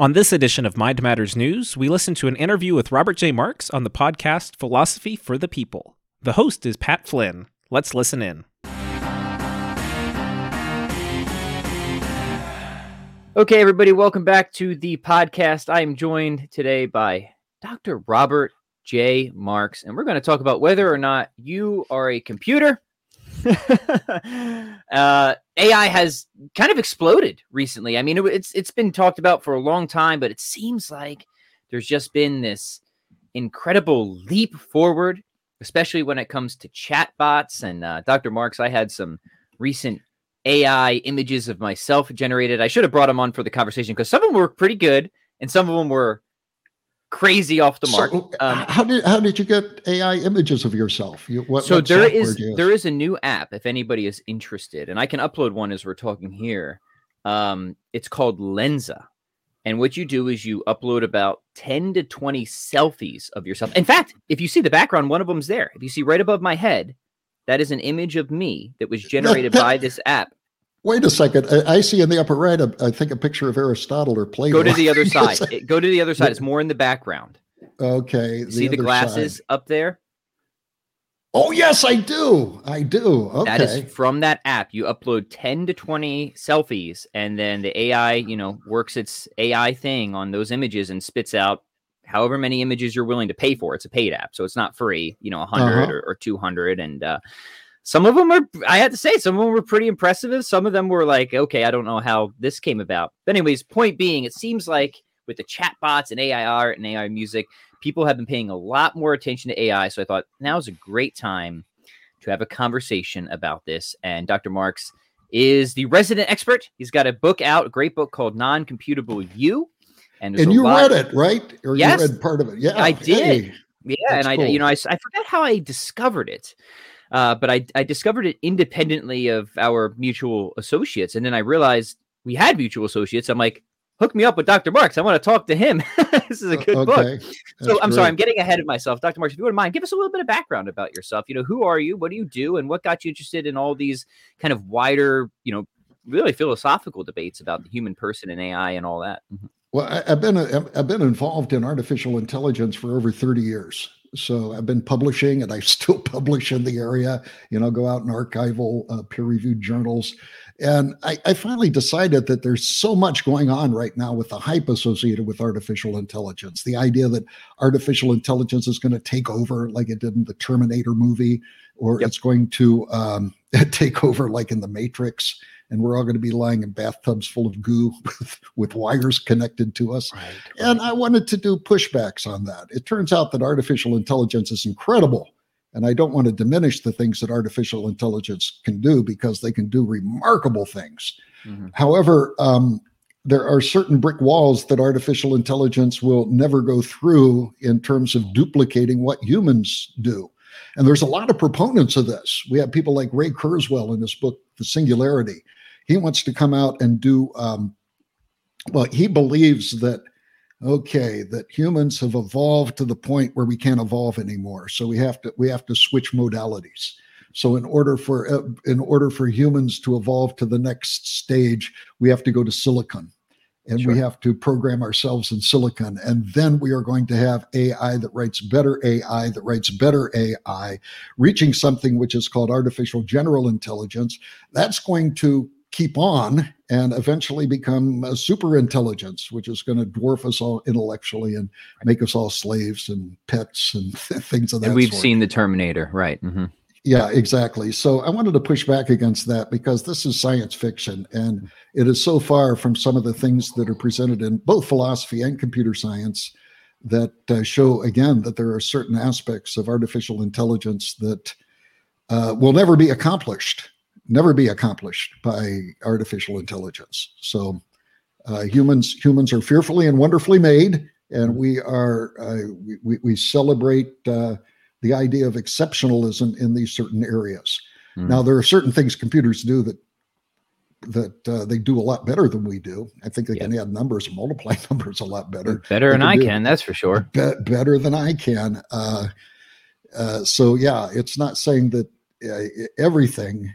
On this edition of Mind Matters News, we listen to an interview with Robert J. Marks on the podcast Philosophy for the People. The host is Pat Flynn. Let's listen in. Okay, everybody, welcome back to the podcast. I am joined today by Dr. Robert J. Marks, and we're going to talk about whether or not you are a computer. AI has kind of exploded recently. I mean, it's been talked about for a long time, but it seems like there's just been this incredible leap forward, especially when it comes to chatbots. And Dr. Marks, I had some recent AI images of myself generated. I should have brought them on for the conversation because some of them were pretty good and some of them were crazy off the mark. So, how did you get AI images of yourself? There is a new app if anybody is interested, and I can upload one as we're talking here. It's called Lensa, and what you do is you upload about 10 to 20 selfies of yourself. In fact, if you see the background, one of them's there. If you see right above my head, that is an image of me that was generated by this app. Wait a second. I see in the upper right, I think a picture of Aristotle or Plato. Go to the other side. Go to the other side. It's more in the background. Okay. See the glasses side up there? Oh, yes, I do. Okay. That is from that app. You upload 10 to 20 selfies, and then the AI, works its AI thing on those images and spits out however many images you're willing to pay for. It's a paid app, so it's not free, 100 or 200. And, some of them some of them were pretty impressive. Some of them were like, okay, I don't know how this came about. But anyways, point being, it seems like with the chatbots and AI art and AI music, people have been paying a lot more attention to AI. So I thought now's a great time to have a conversation about this. And Dr. Marks is the resident expert. He's got a book out, a great book called Non-Computable You. And you read it, right? Or yes, you read part of it. Yeah, I did. Hey, yeah, and cool. I forgot how I discovered it. But I discovered it independently of our mutual associates. And then I realized we had mutual associates. I'm like, hook me up with Dr. Marks. I want to talk to him. This is a good book. Sorry, I'm getting ahead of myself. Dr. Marks, if you wouldn't mind, give us a little bit of background about yourself. Who are you? What do you do? And what got you interested in all these kind of wider, really philosophical debates about the human person and AI and all that? Mm-hmm. Well, I've been involved in artificial intelligence for over 30 years. So I've been publishing, and I still publish in the area, go out in archival peer-reviewed journals. And I finally decided that there's so much going on right now with the hype associated with artificial intelligence, the idea that artificial intelligence is going to take over like it did in the Terminator movie, or It's going to take over like in The Matrix, and we're all going to be lying in bathtubs full of goo with wires connected to us. Right. And I wanted to do pushbacks on that. It turns out that artificial intelligence is incredible, and I don't want to diminish the things that artificial intelligence can do because they can do remarkable things. Mm-hmm. However, there are certain brick walls that artificial intelligence will never go through in terms of duplicating what humans do. And there's a lot of proponents of this. We have people like Ray Kurzweil in his book, The Singularity. He wants to come out and do, he believes that humans have evolved to the point where we can't evolve anymore. So we have to switch modalities. So in order for humans to evolve to the next stage, we have to go to silicon. And sure, we have to program ourselves in silicon. And then we are going to have AI that writes better AI, reaching something which is called artificial general intelligence. That's going to keep on and eventually become a super intelligence, which is going to dwarf us all intellectually and make us all slaves and pets and things of that sort. And we've seen the Terminator, right? Mm-hmm. Yeah, exactly. So I wanted to push back against that because this is science fiction, and it is so far from some of the things that are presented in both philosophy and computer science that show, again, that there are certain aspects of artificial intelligence that will never be accomplished by artificial intelligence. So humans are fearfully and wonderfully made, and we are we celebrate the idea of exceptionalism in these certain areas. Mm. Now, there are certain things computers do that they do a lot better than we do. I think they can add numbers and multiply numbers a lot better. That's for sure. Better than I can. It's not saying that everything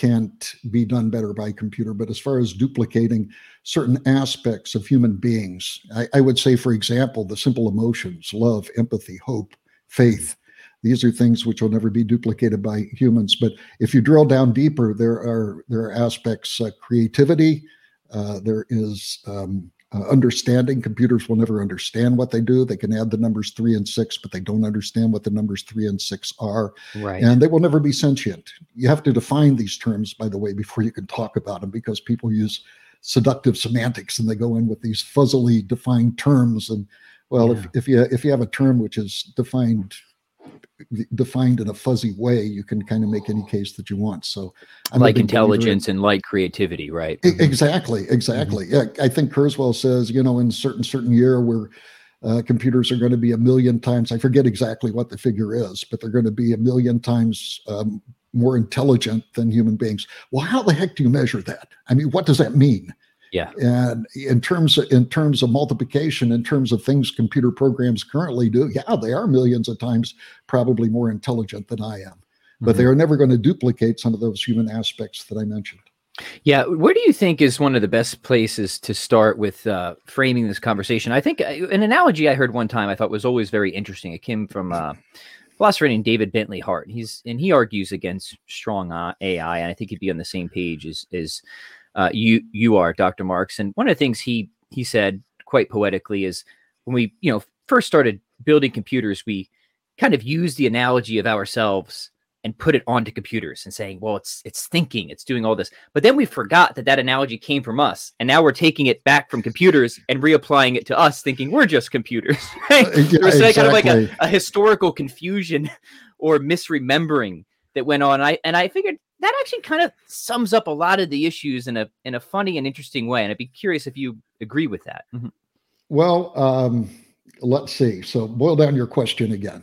can't be done better by a computer. But as far as duplicating certain aspects of human beings, I would say, for example, the simple emotions, love, empathy, hope, faith. These are things which will never be duplicated by humans. But if you drill down deeper, there are aspects, creativity. There is understanding. Computers will never understand what they do. They can add the numbers 3 and 6, but they don't understand what the numbers 3 and 6 are. Right. And they will never be sentient. You have to define these terms, by the way, before you can talk about them, because people use seductive semantics and they go in with these fuzzily defined terms. And well, yeah. if you have a term which is defined in a fuzzy way, you can kind of make any case that you want. So I'm like intelligence and like creativity, right? Exactly. Mm-hmm. Yeah, I think Kurzweil says, in certain year where computers are going to be 1 million times, I forget exactly what the figure is, but they're going to be 1 million times more intelligent than human beings. Well, how the heck do you measure that? I mean, what does that mean? Yeah. And in terms of multiplication, in terms of things computer programs currently do, yeah, they are millions of times probably more intelligent than I am. But they are never going to duplicate some of those human aspects that I mentioned. Yeah. Where do you think is one of the best places to start with framing this conversation? I think an analogy I heard one time I thought was always very interesting. It came from philosopher named David Bentley Hart. He argues against strong AI, and I think he'd be on the same page as you are, Dr. Marks. And one of the things he said quite poetically is when we, first started building computers, we kind of used the analogy of ourselves and put it onto computers and saying, well, it's thinking, it's doing all this. But then we forgot that analogy came from us. And now we're taking it back from computers and reapplying it to us, thinking we're just computers. Right? Exactly. Kind of like a historical confusion or misremembering that went on. And I figured that actually kind of sums up a lot of the issues in a funny and interesting way. And I'd be curious if you agree with that. Mm-hmm. Well, let's see. So boil down your question again.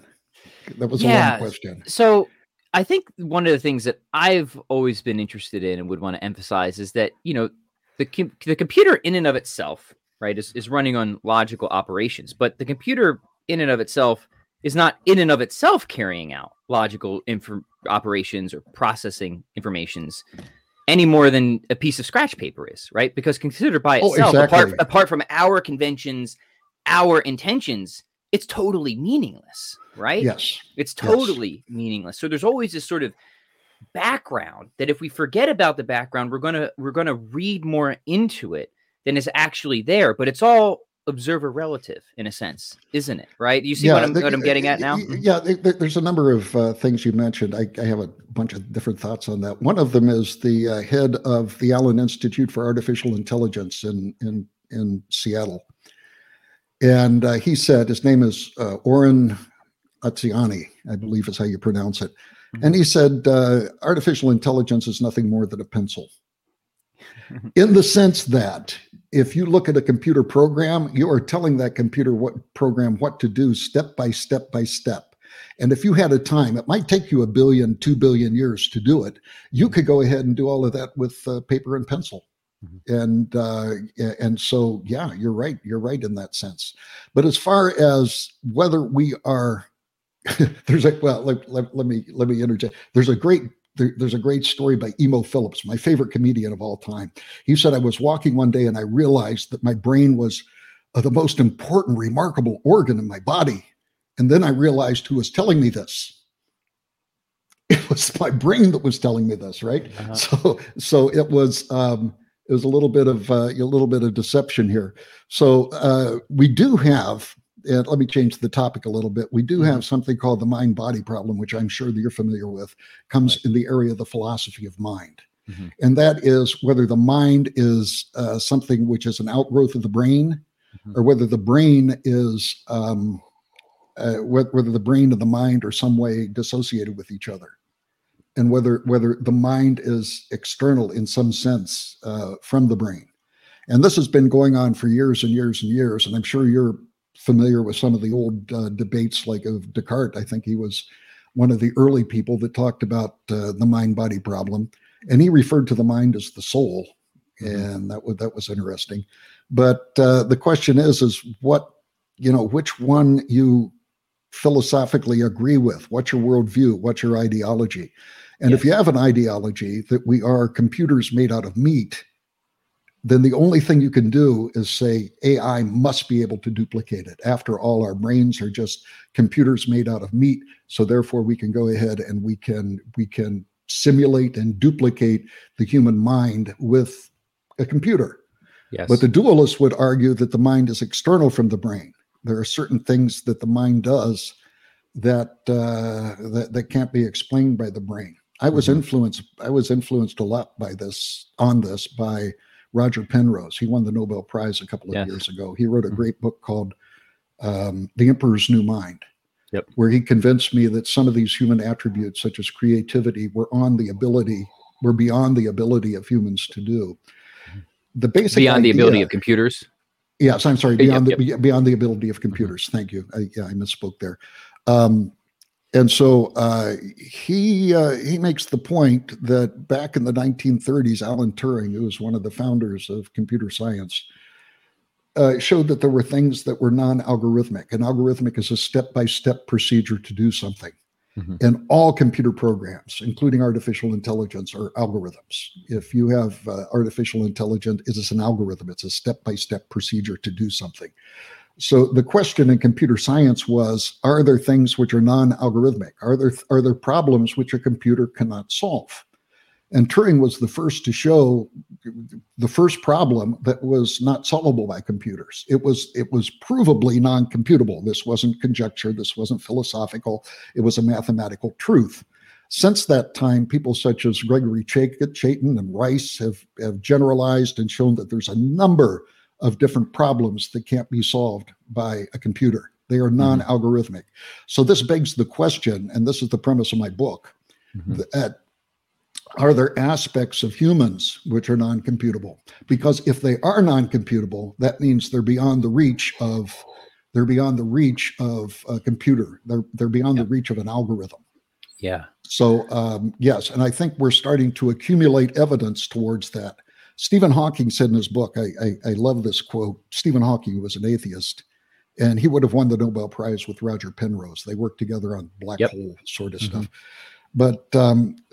That was a long question. So I think one of the things that I've always been interested in and would want to emphasize is that, the computer in and of itself, right, is running on logical operations, but the computer in and of itself is not in and of itself carrying out logical operations or processing informations any more than a piece of scratch paper is, right? Because considered by itself, apart from our conventions, our intentions, it's totally meaningless, right? Yes. It's totally meaningless. So there's always this sort of background that if we forget about the background, we're gonna read more into it than is actually there. But it's all observer relative in a sense, isn't it? Right? You see what I'm getting at now? Yeah. There's a number of things you mentioned. I have a bunch of different thoughts on that. One of them is the head of the Allen Institute for Artificial Intelligence in Seattle. And he said, his name is Oren Etzioni, I believe is how you pronounce it. Mm-hmm. And he said, artificial intelligence is nothing more than a pencil. In the sense that if you look at a computer program, you are telling that computer what to do step by step by step. And if you had a time, it might take you 1 billion, 2 billion years to do it. You could go ahead and do all of that with paper and pencil. Mm-hmm. And so, yeah, you're right. You're right in that sense. But as far as whether we are, let me interject. There's a great story by Emo Phillips, my favorite comedian of all time. He said, I was walking one day and I realized that my brain was the most important, remarkable organ in my body. And then I realized who was telling me this. It was my brain that was telling me this, right? Uh-huh. So it was a little bit of deception here. So we do have, and let me change the topic a little bit. We do have something called the mind-body problem, which I'm sure that you're familiar with, comes in the area of the philosophy of mind. Mm-hmm. And that is whether the mind is something which is an outgrowth of the brain, or whether the brain is, whether the brain and the mind are some way dissociated with each other. And whether the mind is external in some sense from the brain. And this has been going on for years and years and years. And I'm sure you're familiar with some of the old debates like of Descartes. I think he was one of the early people that talked about the mind-body problem. And he referred to the mind as the soul. And that was interesting. But the question is what, which one you philosophically agree with? What's your worldview? What's your ideology? And if you have an ideology that we are computers made out of meat, then the only thing you can do is say AI must be able to duplicate it. After all, our brains are just computers made out of meat. So therefore we can go ahead and we can simulate and duplicate the human mind with a computer. Yes. But the dualists would argue that the mind is external from the brain. There are certain things that the mind does that can't be explained by the brain. I was influenced a lot by Roger Penrose. He won the Nobel Prize a couple of years ago. He wrote a great book called The Emperor's New Mind, where he convinced me that some of these human attributes, such as creativity, were beyond the ability of humans to do. The basic beyond idea, the ability of computers. Yes, I'm sorry. Beyond the ability of computers. Mm-hmm. Thank you. I misspoke there. And so he makes the point that back in the 1930s, Alan Turing, who was one of the founders of computer science, showed that there were things that were non-algorithmic. An algorithmic is a step-by-step procedure to do something. Mm-hmm. And all computer programs, including artificial intelligence, are algorithms. If you have artificial intelligence, it is an algorithm. It's a step-by-step procedure to do something. So the question in computer science was, are there things which are non-algorithmic? Are there problems which a computer cannot solve? And Turing was the first to show the first problem that was not solvable by computers. It was provably non-computable. This wasn't conjecture. This wasn't philosophical. It was a mathematical truth. Since that time, people such as Gregory Chaitin and Rice have generalized and shown that there's a number of different problems that can't be solved by a computer. They are non-algorithmic. So this begs the question, and this is the premise of my book, that are there aspects of humans which are non-computable? Because if they are non-computable, that means they're beyond the reach of a computer. They're beyond the reach of an algorithm. Yeah. So yes, and I think we're starting to accumulate evidence towards that. Stephen Hawking said in his book, I love this quote. Stephen Hawking was an atheist, and he would have won the Nobel Prize with Roger Penrose. They worked together on black hole sort of stuff. But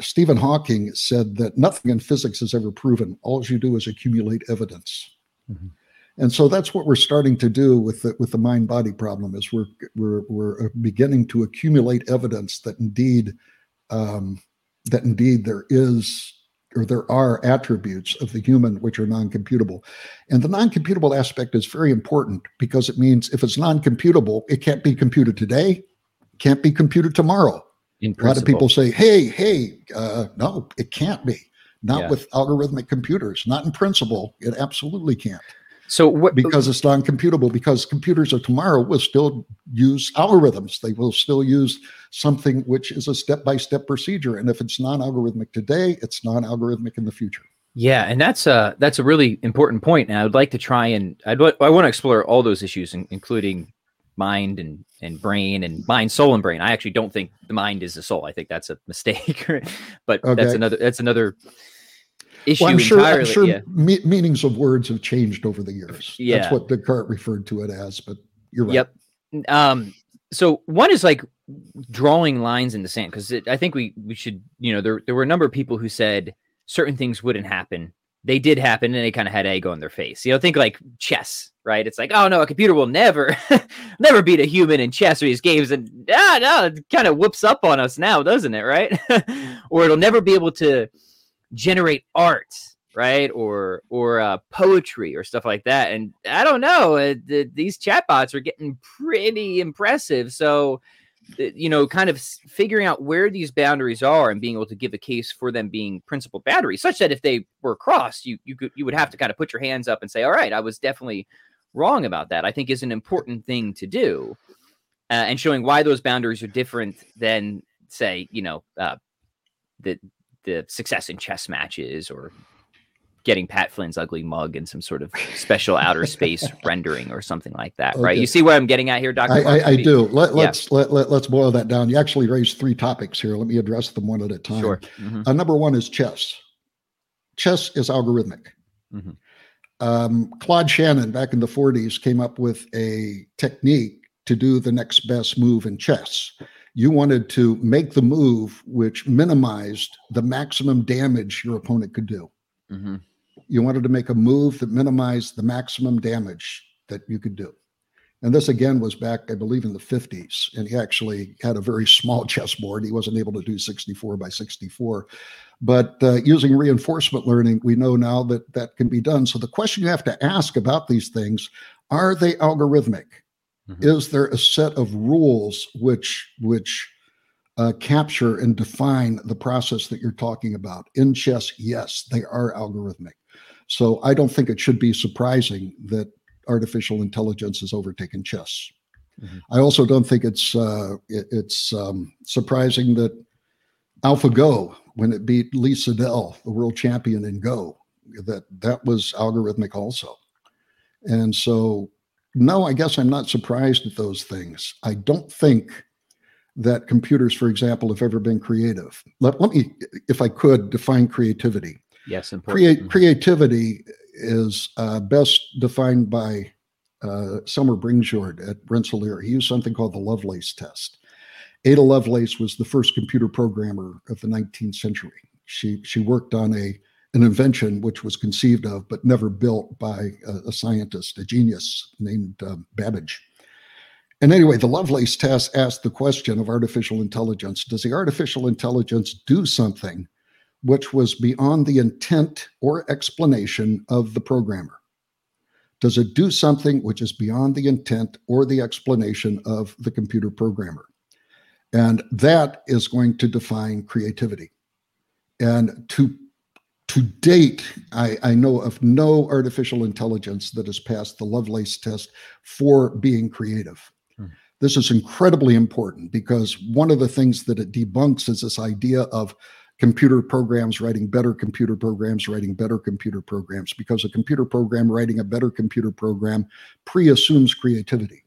Stephen Hawking said that nothing in physics is ever proven. All you do is accumulate evidence. Mm-hmm. And so that's what we're starting to do with the mind-body problem is we're beginning to accumulate evidence that indeed there is, or there are attributes of the human which are non-computable. And the non-computable aspect is very important because it means if it's non-computable, it can't be computed today, can't be computed tomorrow. A lot of people say, hey, no, it can't be. Not with algorithmic computers, not in principle. It absolutely can't. So what? Because it's non-computable, because computers of tomorrow will still use algorithms. They will still use something which is a step-by-step procedure. And if it's non-algorithmic today, it's non-algorithmic in the future. Yeah, and that's a really important point. And I would like to try and I want to explore all those issues, including mind and brain and mind, soul and brain. I actually don't think the mind is the soul. I think that's a mistake, but okay. that's another issue. Well, I'm sure meanings of words have changed over the years. Yeah. That's what Descartes referred to it as, but you're right. Yep. So one is like drawing lines in the sand. Cause I think we should, there were a number of people who said certain things wouldn't happen. They did happen, and they kind of had ego in their face. Think like chess, right? It's like, oh no, a computer will never beat a human in chess or these games, and it kind of whoops up on us now, doesn't it? Right? Or it'll never be able to generate art, right? Or poetry or stuff like that. And I don't know, these chatbots are getting pretty impressive. So, kind of figuring out where these boundaries are and being able to give a case for them being principal boundaries, such that if they were crossed, you would have to kind of put your hands up and say, all right, I was definitely wrong about that, I think is an important thing to do. And showing why those boundaries are different than, say, the success in chess matches or getting Pat Flynn's ugly mug and some sort of special outer space rendering or something like that, right? Okay. You see where I'm getting at here, Dr. I do. Let's boil that down. You actually raised three topics here. Let me address them one at a time. Sure. Mm-hmm. Number one is chess. Chess is algorithmic. Mm-hmm. Claude Shannon back in the 40s came up with a technique to do the next best move in chess. You wanted to make the move which minimized the maximum damage your opponent could do. Mm-hmm. You wanted to make a move that minimized the maximum damage that you could do. And this, again, was back, I believe, in the 50s. And he actually had a very small chessboard. He wasn't able to do 64 by 64. But using reinforcement learning, we know now that that can be done. So the question you have to ask about these things, are they algorithmic? Mm-hmm. Is there a set of rules which capture and define the process that you're talking about? In chess, yes, they are algorithmic. So I don't think it should be surprising that artificial intelligence has overtaken chess. Mm-hmm. I also don't think it's surprising that AlphaGo, when it beat Lee Sedol, the world champion in Go, that was algorithmic also. And so, no, I guess I'm not surprised at those things. I don't think that computers, for example, have ever been creative. Let me, if I could, define creativity. Yes, important. Creativity is best defined by Selmer Bringjord at Rensselaer. He used something called the Lovelace test. Ada Lovelace was the first computer programmer of the 19th century. She worked on an invention which was conceived of but never built by a scientist, a genius named Babbage. And anyway, the Lovelace test asked the question of artificial intelligence. Does the artificial intelligence do something which was beyond the intent or explanation of the programmer? Does it do something which is beyond the intent or the explanation of the computer programmer? And that is going to define creativity. And to date, I know of no artificial intelligence that has passed the Lovelace test for being creative. Hmm. This is incredibly important because one of the things that it debunks is this idea of computer programs writing better computer programs, because a computer program writing a better computer program pre-assumes creativity.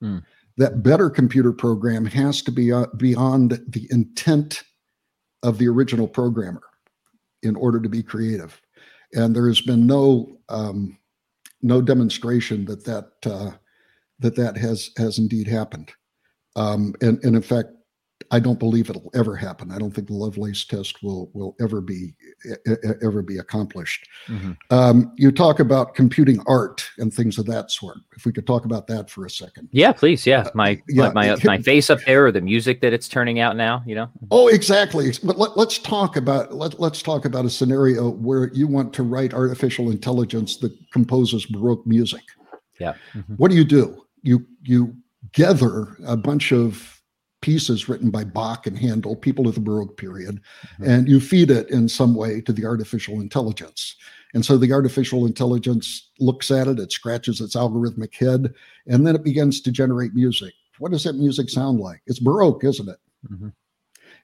Mm. That better computer program has to be beyond the intent of the original programmer in order to be creative. And there has been no demonstration that has indeed happened. And in fact, I don't believe it'll ever happen. I don't think the Lovelace test will ever be accomplished. Mm-hmm. You talk about computing art and things of that sort. If we could talk about that for a second. Yeah, please. Yeah, my face up there, or the music that it's turning out now. You know. Oh, exactly. But let's talk about a scenario where you want to write artificial intelligence that composes Baroque music. Yeah. Mm-hmm. What do? You gather a bunch of pieces written by Bach and Handel, people of the Baroque period, mm-hmm. and you feed it in some way to the artificial intelligence. And so the artificial intelligence looks at it, it scratches its algorithmic head, and then it begins to generate music. What does that music sound like? It's Baroque, isn't it? Mm-hmm.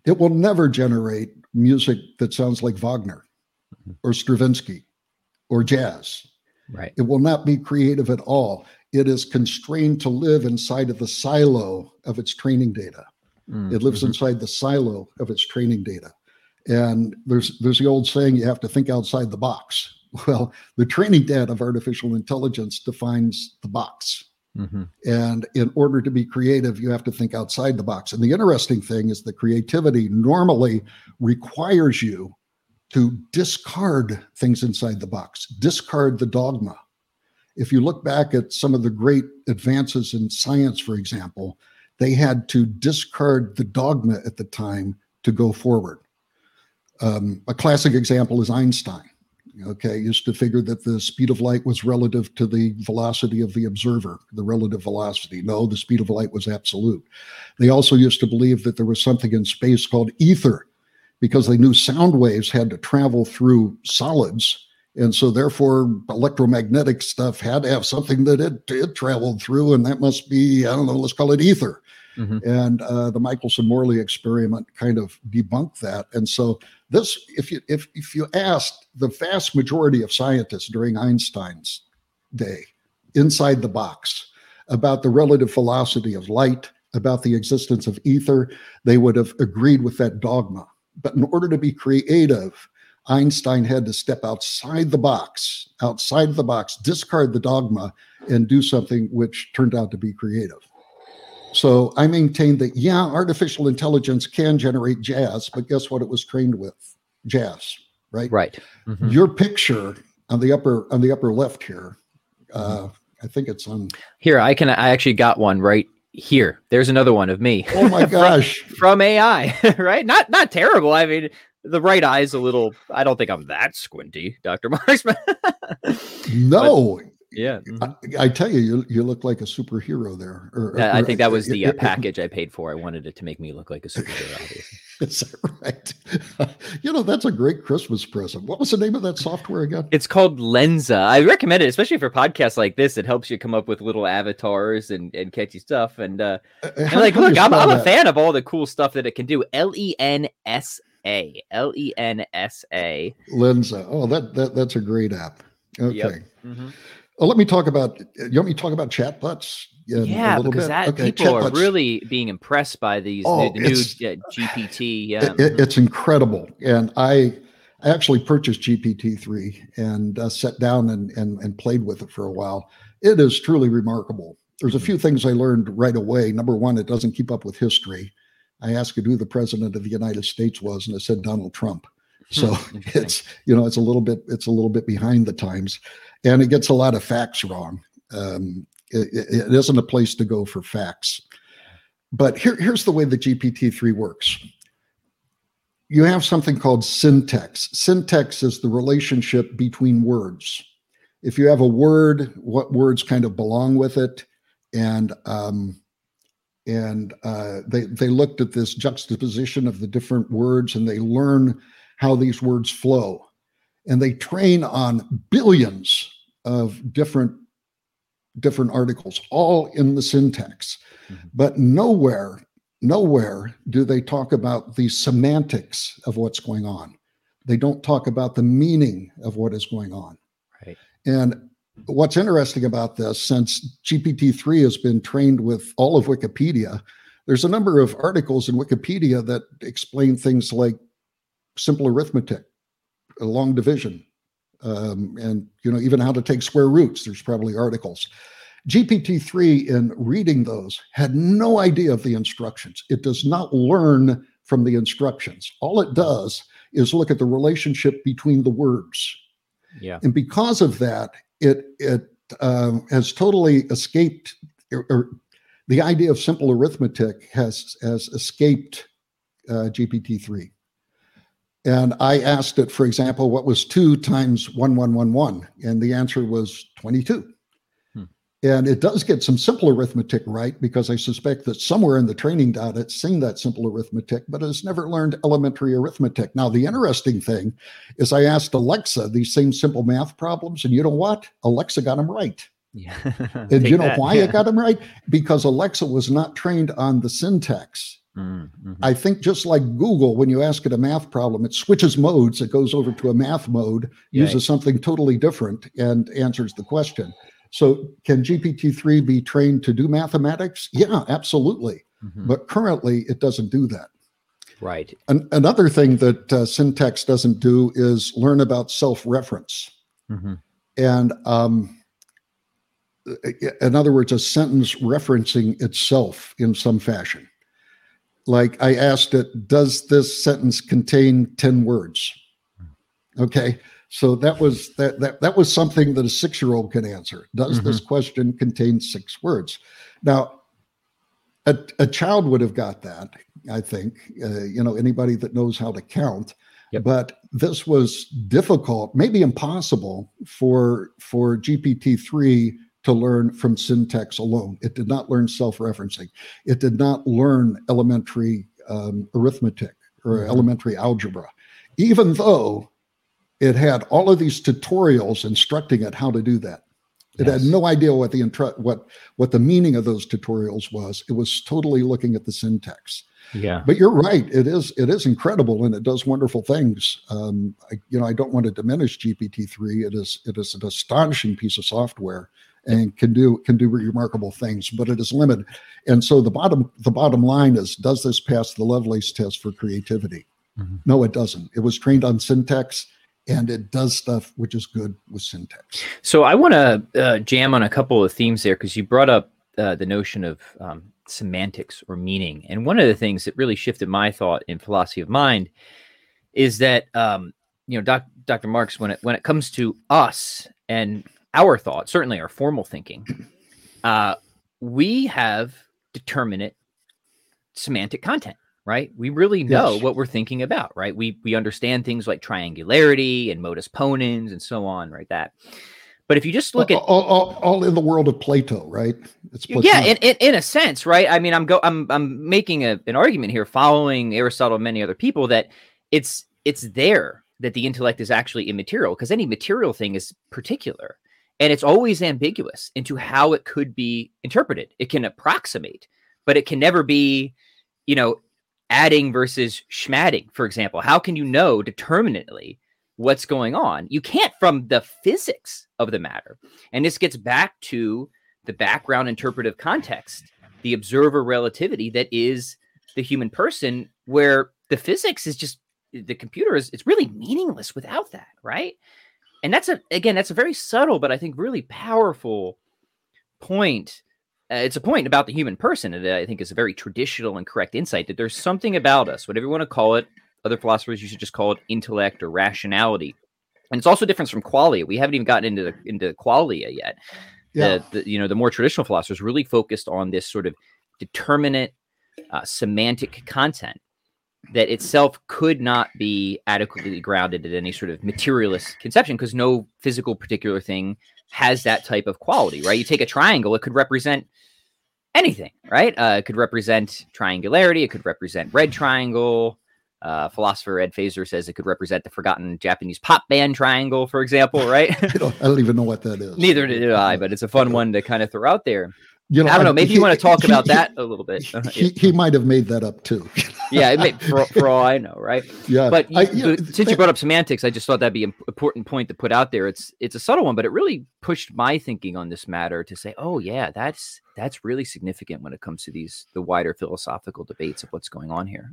It will never generate music that sounds like Wagner mm-hmm. or Stravinsky or jazz. Right. It will not be creative at all. It is constrained to live inside of the silo of its training data. Mm, it lives mm-hmm. inside the silo of its training data. And there's the old saying, you have to think outside the box. Well, the training data of artificial intelligence defines the box. Mm-hmm. And in order to be creative, you have to think outside the box. And the interesting thing is that creativity normally requires you to discard things inside the box, discard the dogma. If you look back at some of the great advances in science, for example, they had to discard the dogma at the time to go forward. A classic example is Einstein. Okay, used to figure that the speed of light was relative to the velocity of the observer, the relative velocity. No, the speed of light was absolute. They also used to believe that there was something in space called ether, because they knew sound waves had to travel through solids. And so therefore, electromagnetic stuff had to have something that it traveled through, and that must be, I don't know, let's call it ether. Mm-hmm. And the Michelson-Morley experiment kind of debunked that. And so this, if you asked the vast majority of scientists during Einstein's day, inside the box, about the relative velocity of light, about the existence of ether, they would have agreed with that dogma. But in order to be creative, Einstein had to step outside the box, discard the dogma, and do something which turned out to be creative. So I maintain that, yeah, artificial intelligence can generate jazz, but guess what it was trained with? Jazz, right? Right. Mm-hmm. Your picture on the upper left here, I think it's on here. I actually got one right here. There's another one of me. Oh my gosh. from AI, right? Not terrible. I mean, the right eye's a little, I don't think I'm that squinty, Dr. Marks. No. But, yeah. Mm-hmm. I tell you, you look like a superhero there. I think that was the package I paid for. I wanted it to make me look like a superhero. Is that right? That's a great Christmas present. What was the name of that software again? It's called Lensa. I recommend it, especially for podcasts like this. It helps you come up with little avatars and catchy stuff. And I'm a fan of all the cool stuff that it can do. Lensa. Lensa. Oh, that's a great app. Okay. Yep. Mm-hmm. Well, you want me to talk about chatbots? Yeah, because people are really being impressed by these new GPT. Yeah. It's incredible. And I actually purchased GPT-3 and sat down and played with it for a while. It is truly remarkable. There's a few things I learned right away. Number one, it doesn't keep up with history. I asked it who the president of the United States was, and it said Donald Trump. So it's a little bit behind the times, and it gets a lot of facts wrong. It isn't a place to go for facts. But here's the way the GPT-3 works. You have something called syntax. Syntax is the relationship between words. If you have a word, what words kind of belong with it, and they looked at this juxtaposition of the different words, and they learn how these words flow. And they train on billions of different articles, all in the syntax. Mm-hmm. But nowhere do they talk about the semantics of what's going on. They don't talk about the meaning of what is going on. Right. And what's interesting about this, since GPT-3 has been trained with all of Wikipedia, there's a number of articles in Wikipedia that explain things like simple arithmetic, long division, and even how to take square roots. There's probably articles. GPT-3, in reading those, had no idea of the instructions. It does not learn from the instructions. All it does is look at the relationship between the words. Yeah. And because of that, it has totally escaped, or the idea of simple arithmetic has escaped GPT-3. And I asked it, for example, what was 2 times 1, 1, 1, 1? And the answer was 22. And it does get some simple arithmetic right, because I suspect that somewhere in the training data it's seen that simple arithmetic, but it's never learned elementary arithmetic. Now, the interesting thing is I asked Alexa these same simple math problems, and you know what? Alexa got them right. Yeah. And you know why it got them right? Because Alexa was not trained on the syntax. Mm-hmm. I think just like Google, when you ask it a math problem, it switches modes. It goes over to a math mode, uses something totally different, and answers the question. So can GPT-3 be trained to do mathematics? Yeah, absolutely. Mm-hmm. But currently, it doesn't do that. Right. Another thing that syntax doesn't do is learn about self-reference. Mm-hmm. And in other words, a sentence referencing itself in some fashion. Like I asked it, does this sentence contain 10 words? Okay, so that was something that a 6-year-old could answer. Does this question contain 6 words? Now, a child would have got that, I think. Anybody that knows how to count. Yep. But this was difficult, maybe impossible for GPT-3 to learn from syntax alone. It did not learn self-referencing. It did not learn elementary arithmetic or elementary algebra, even though it had all of these tutorials instructing it how to do that. It had no idea what the what the meaning of those tutorials was. It was totally looking at the syntax. Yeah. But you're right. It is incredible, and it does wonderful things. I don't want to diminish GPT-3. It is an astonishing piece of software, and can do remarkable things, but it is limited. And so the bottom line is, does this pass the Lovelace test for creativity? Mm-hmm. No, it doesn't. It was trained on syntax, and it does stuff which is good with syntax. So I want to jam on a couple of themes there, because you brought up the notion of semantics or meaning. And one of the things that really shifted my thought in philosophy of mind is that, Dr. Marks, when it comes to us and our thought, certainly our formal thinking, we have determinate semantic content, right? We really know what we're thinking about, right? We understand things like triangularity and modus ponens and so on, right? That. But if you just look all in the world of Plato, right? It's Platonic. Yeah, in a sense, right? I mean, I'm making an argument here, following Aristotle and many other people, that it's there that the intellect is actually immaterial, because any material thing is particular, and it's always ambiguous into how it could be interpreted. It can approximate, but it can never be, adding versus schmatting, for example. How can you know determinately what's going on? You can't, from the physics of the matter. And this gets back to the background interpretive context, the observer relativity that is the human person, where the physics is just, the computer is, it's really meaningless without that, right? And that's a very subtle, but I think really powerful point. It's a point about the human person that I think is a very traditional and correct insight, that there's something about us, whatever you want to call it. Other philosophers, you should just call it intellect or rationality. And it's also different from qualia. We haven't even gotten into qualia yet. Yeah. The more traditional philosophers really focused on this sort of determinate semantic content that itself could not be adequately grounded at any sort of materialist conception, because no physical particular thing has that type of quality, right? You take a triangle, it could represent anything, right? It could represent triangularity. It could represent red triangle. Philosopher Ed Fazer says it could represent the forgotten Japanese pop band triangle, for example, right? I don't even know what that is. Neither did I, but it's a fun one to kind of throw out there. I don't know. Maybe you want to talk about that a little bit. He might have made that up too. Yeah, for all I know, right? Yeah. But since you brought up semantics, I just thought that'd be an important point to put out there. It's a subtle one, but it really pushed my thinking on this matter to say, oh yeah, that's really significant when it comes to the wider philosophical debates of what's going on here.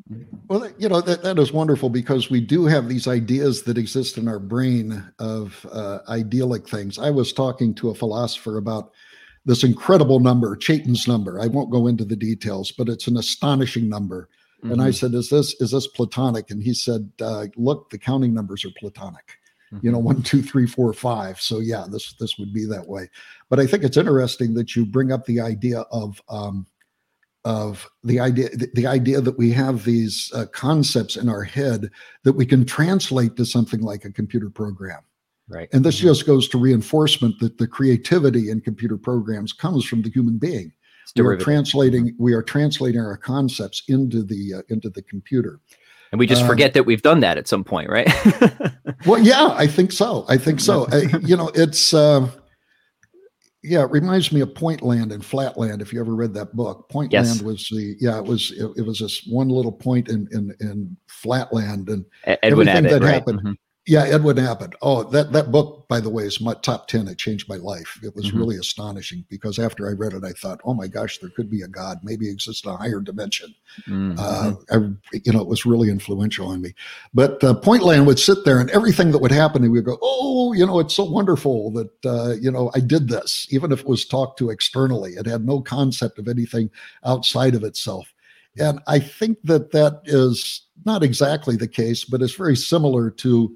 Well, that is wonderful, because we do have these ideas that exist in our brain of idyllic things. I was talking to a philosopher about this incredible number, Chaitin's number. I won't go into the details, but it's an astonishing number. Mm-hmm. And I said, is this Platonic? And he said, look, the counting numbers are Platonic, 1, 2, 3, 4, 5. So yeah, this would be that way. But I think it's interesting that you bring up the idea of the idea that we have these concepts in our head that we can translate to something like a computer program. Right. And this just goes to reinforcement that the creativity in computer programs comes from the human being. We are translating our concepts into the computer. And we just forget that we've done that at some point, right? Well, yeah, I think so. It reminds me of Pointland and Flatland. If you ever read that book, Pointland was it was this one little point in Flatland, and Edwin Abbott, that happened. Mm-hmm. Yeah, Edwin Abbott. Oh, that book, by the way, is my top 10. It changed my life. It was really astonishing, because after I read it, I thought, oh my gosh, there could be a God. Maybe exists a higher dimension. Mm-hmm. It was really influential on me. But Pointland would sit there, and everything that would happen, and we'd go, oh, it's so wonderful that, I did this. Even if it was talked to externally, it had no concept of anything outside of itself. And I think that is not exactly the case, but it's very similar to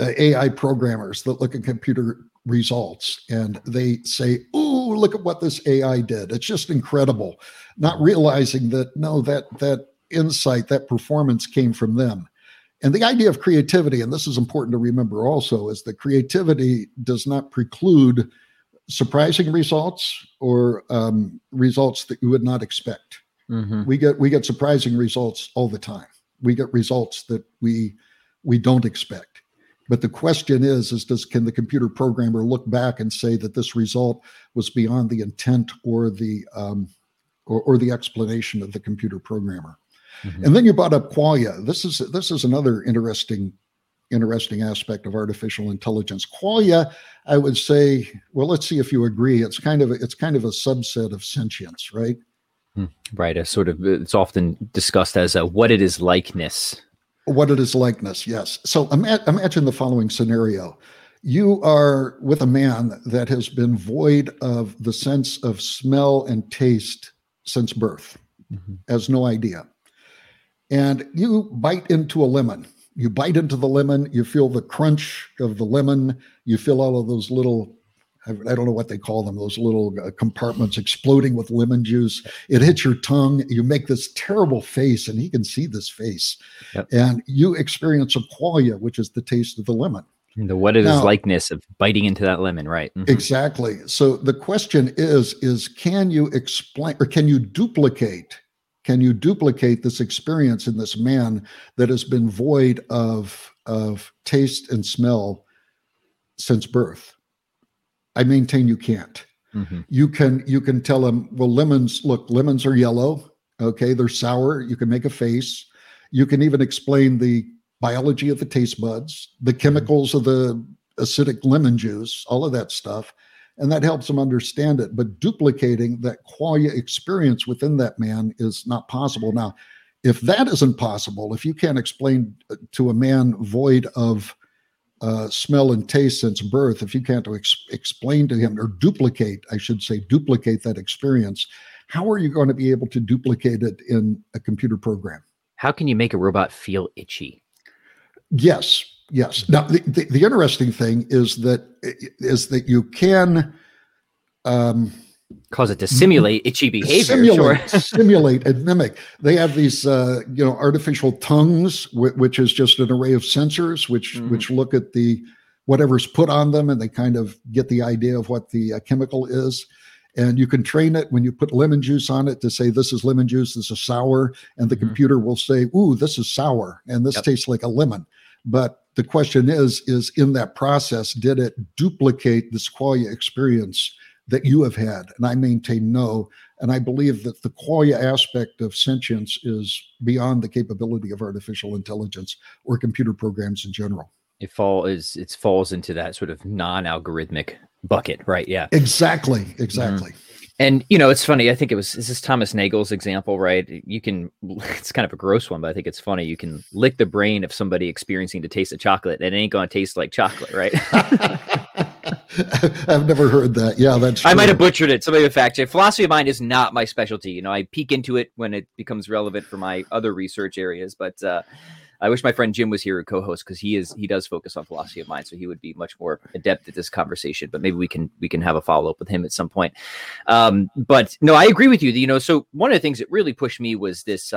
AI programmers that look at computer results and they say, "Ooh, look at what this AI did. It's just incredible," not realizing that that insight, that performance came from them. And the idea of creativity, and this is important to remember also, is that creativity does not preclude surprising results or results that you would not expect. Mm-hmm. We get surprising results all the time. We get results that we don't expect. But the question is, can the computer programmer look back and say that this result was beyond the intent or the explanation of the computer programmer? Mm-hmm. And then you brought up qualia. This is another interesting aspect of artificial intelligence. Qualia, I would say, well, let's see if you agree. It's kind of a subset of sentience, right? Right. It's often discussed as a what it is likeness. What it is likeness, yes. So imagine the following scenario. You are with a man that has been void of the sense of smell and taste since birth, has no idea. And you bite into a lemon. You bite into the lemon, you feel the crunch of the lemon, you feel all of those little, I don't know what they call them, those little compartments exploding with lemon juice. It hits your tongue, you make this terrible face, and he can see this face. Yep. And you experience a qualia, which is the taste of the lemon. The what is now, likeness of biting into that lemon, right? Mm-hmm. Exactly. So the question is can you explain, or can you duplicate this experience in this man that has been void of taste and smell since birth? I maintain you can't. Mm-hmm. You can tell him, well, lemons are yellow. Okay. They're sour. You can make a face. You can even explain the biology of the taste buds, the chemicals of the acidic lemon juice, all of that stuff. And that helps them understand it. But duplicating that qualia experience within that man is not possible. Now, if that isn't possible, if you can't explain to a man void of smell and taste since birth, if you can't explain to him or duplicate that experience, how are you going to be able to duplicate it in a computer program? How can you make a robot feel itchy? Yes. Now, the interesting thing is that you can cause it to simulate itchy behavior. Simulate and mimic. They have these, artificial tongues, which is just an array of sensors, which look at the whatever's put on them, and they kind of get the idea of what the chemical is. And you can train it when you put lemon juice on it to say, this is lemon juice, this is sour. And the computer will say, ooh, this is sour. And this tastes like a lemon. But the question is in that process, did it duplicate this qualia experience that you have had? And I maintain no. And I believe that the qualia aspect of sentience is beyond the capability of artificial intelligence or computer programs in general. It falls into that sort of non-algorithmic bucket, right? Yeah, exactly. And, it's funny. I think this is Thomas Nagel's example, right? It's kind of a gross one, but I think it's funny. You can lick the brain of somebody experiencing the taste of chocolate, and it ain't going to taste like chocolate, right? I've never heard that. Yeah, that's true. I might have butchered it. Somebody would fact check. Philosophy of mind is not my specialty. I peek into it when it becomes relevant for my other research areas, but I wish my friend Jim was here, a co-host, because he does focus on philosophy of mind, so he would be much more adept at this conversation. But maybe we can have a follow-up with him at some point. But no, I agree with you. So one of the things that really pushed me was this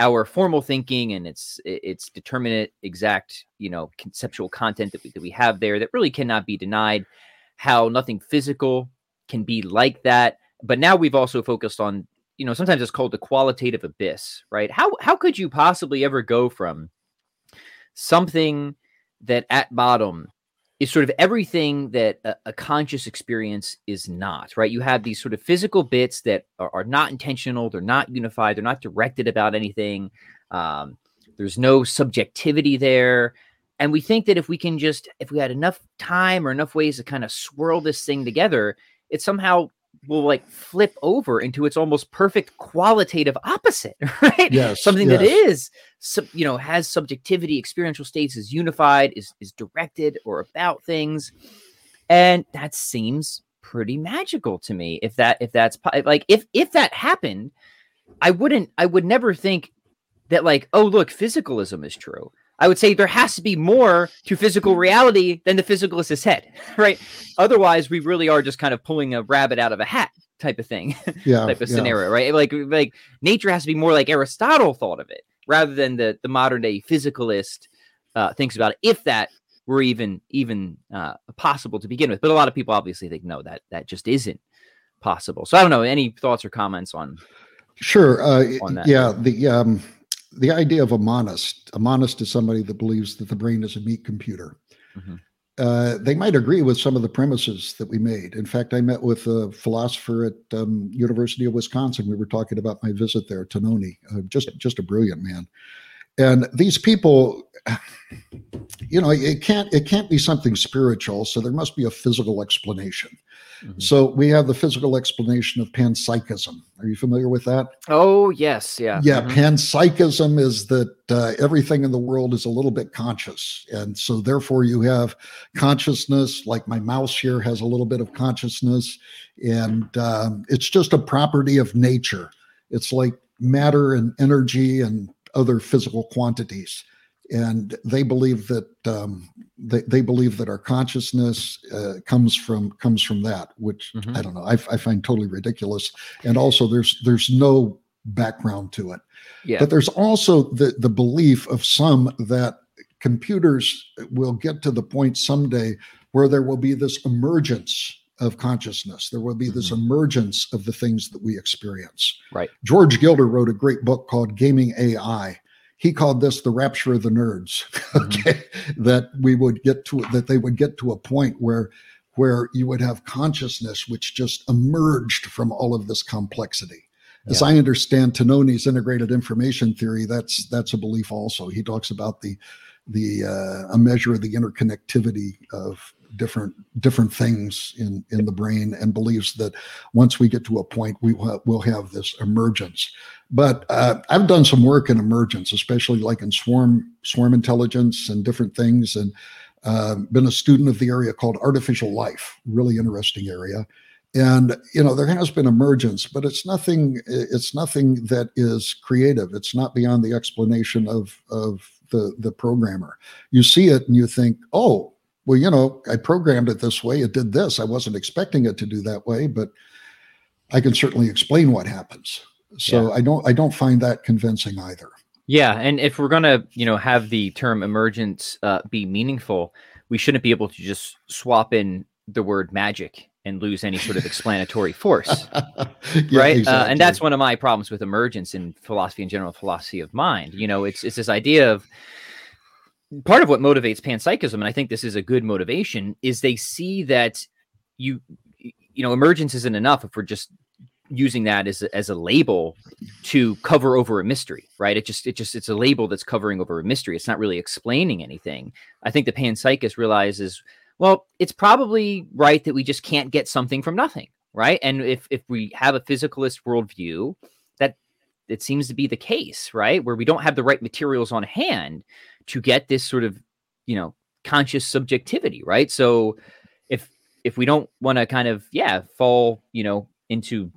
our formal thinking and its determinate, exact, conceptual content that we have there that really cannot be denied. How nothing physical can be like that. But now we've also focused on, sometimes it's called the qualitative abyss, right? How could you possibly ever go from something that at bottom is sort of everything that a conscious experience is not, right? You have these sort of physical bits that are not intentional. They're not unified. They're not directed about anything. There's no subjectivity there. And we think that if we had enough time or enough ways to kind of swirl this thing together, it somehow will flip over into its almost perfect qualitative opposite, right? Yes, Something that is, has subjectivity, experiential states, is unified, is directed or about things. And that seems pretty magical to me. If that happened, I would never think that physicalism is true. I would say there has to be more to physical reality than the physicalist has said, right? Otherwise, we really are just kind of pulling a rabbit out of a hat type of thing, scenario, right? Like nature has to be more like Aristotle thought of it rather than the modern day physicalist thinks about it, if that were even possible to begin with. But a lot of people obviously think, no, that just isn't possible. So I don't know, any thoughts or comments on? Sure. On that? Yeah. The idea of a monist is somebody that believes that the brain is a meat computer. Mm-hmm. They might agree with some of the premises that we made. In fact, I met with a philosopher at University of Wisconsin. We were talking about my visit there, Tononi, just a brilliant man. And these people, you know, it can't be something spiritual, so there must be a physical explanation. Mm-hmm. So we have the physical explanation of panpsychism. Are you familiar with that? Oh, yes. Yeah. Yeah. Mm-hmm. Panpsychism is that everything in the world is a little bit conscious. And so therefore you have consciousness, like my mouse here has a little bit of consciousness, and it's just a property of nature. It's like matter and energy and other physical quantities. And they believe that they believe that our consciousness comes from that, which mm-hmm. I don't know. I find totally ridiculous. And also, there's no background to it. Yeah. But there's also the belief of some that computers will get to the point someday where there will be this emergence of consciousness. There will be this mm-hmm. emergence of the things that we experience. Right. George Gilder wrote a great book called Gaming AI. He called this the rapture of the nerds. Okay, mm-hmm. that they would get to a point where you would have consciousness which just emerged from all of this complexity. Yeah. As I understand Tononi's integrated information theory, that's a belief also. He talks about a measure of the interconnectivity of different things in the brain, and believes that once we get to a point, we'll have this emergence. But I've done some work in emergence, especially like in swarm intelligence and different things, and been a student of the area called artificial life, really interesting area. And, you know, there has been emergence, but it's nothing that is creative. It's not beyond the explanation of the programmer. You see it and you think, oh, well, you know, I programmed it this way. It did this. I wasn't expecting it to do that way, but I can certainly explain what happens. So yeah. I don't find that convincing either. Yeah. And if we're going to, you know, have the term emergence be meaningful, we shouldn't be able to just swap in the word magic and lose any sort of explanatory force. Yeah, right. Exactly. And that's one of my problems with emergence in philosophy in general, philosophy of mind. You know, it's this idea of, part of what motivates panpsychism, and I think this is a good motivation, is they see that you know emergence isn't enough if we're just using that as a label to cover over a mystery, right? It's a label that's covering over a mystery. It's not really explaining anything. I think the panpsychist realizes, well, it's probably right that we just can't get something from nothing, right? And if we have a physicalist worldview, that it seems to be the case, right, where we don't have the right materials on hand to get this sort of, you know, conscious subjectivity, right? So if we don't want to kind of, yeah, fall, you know, into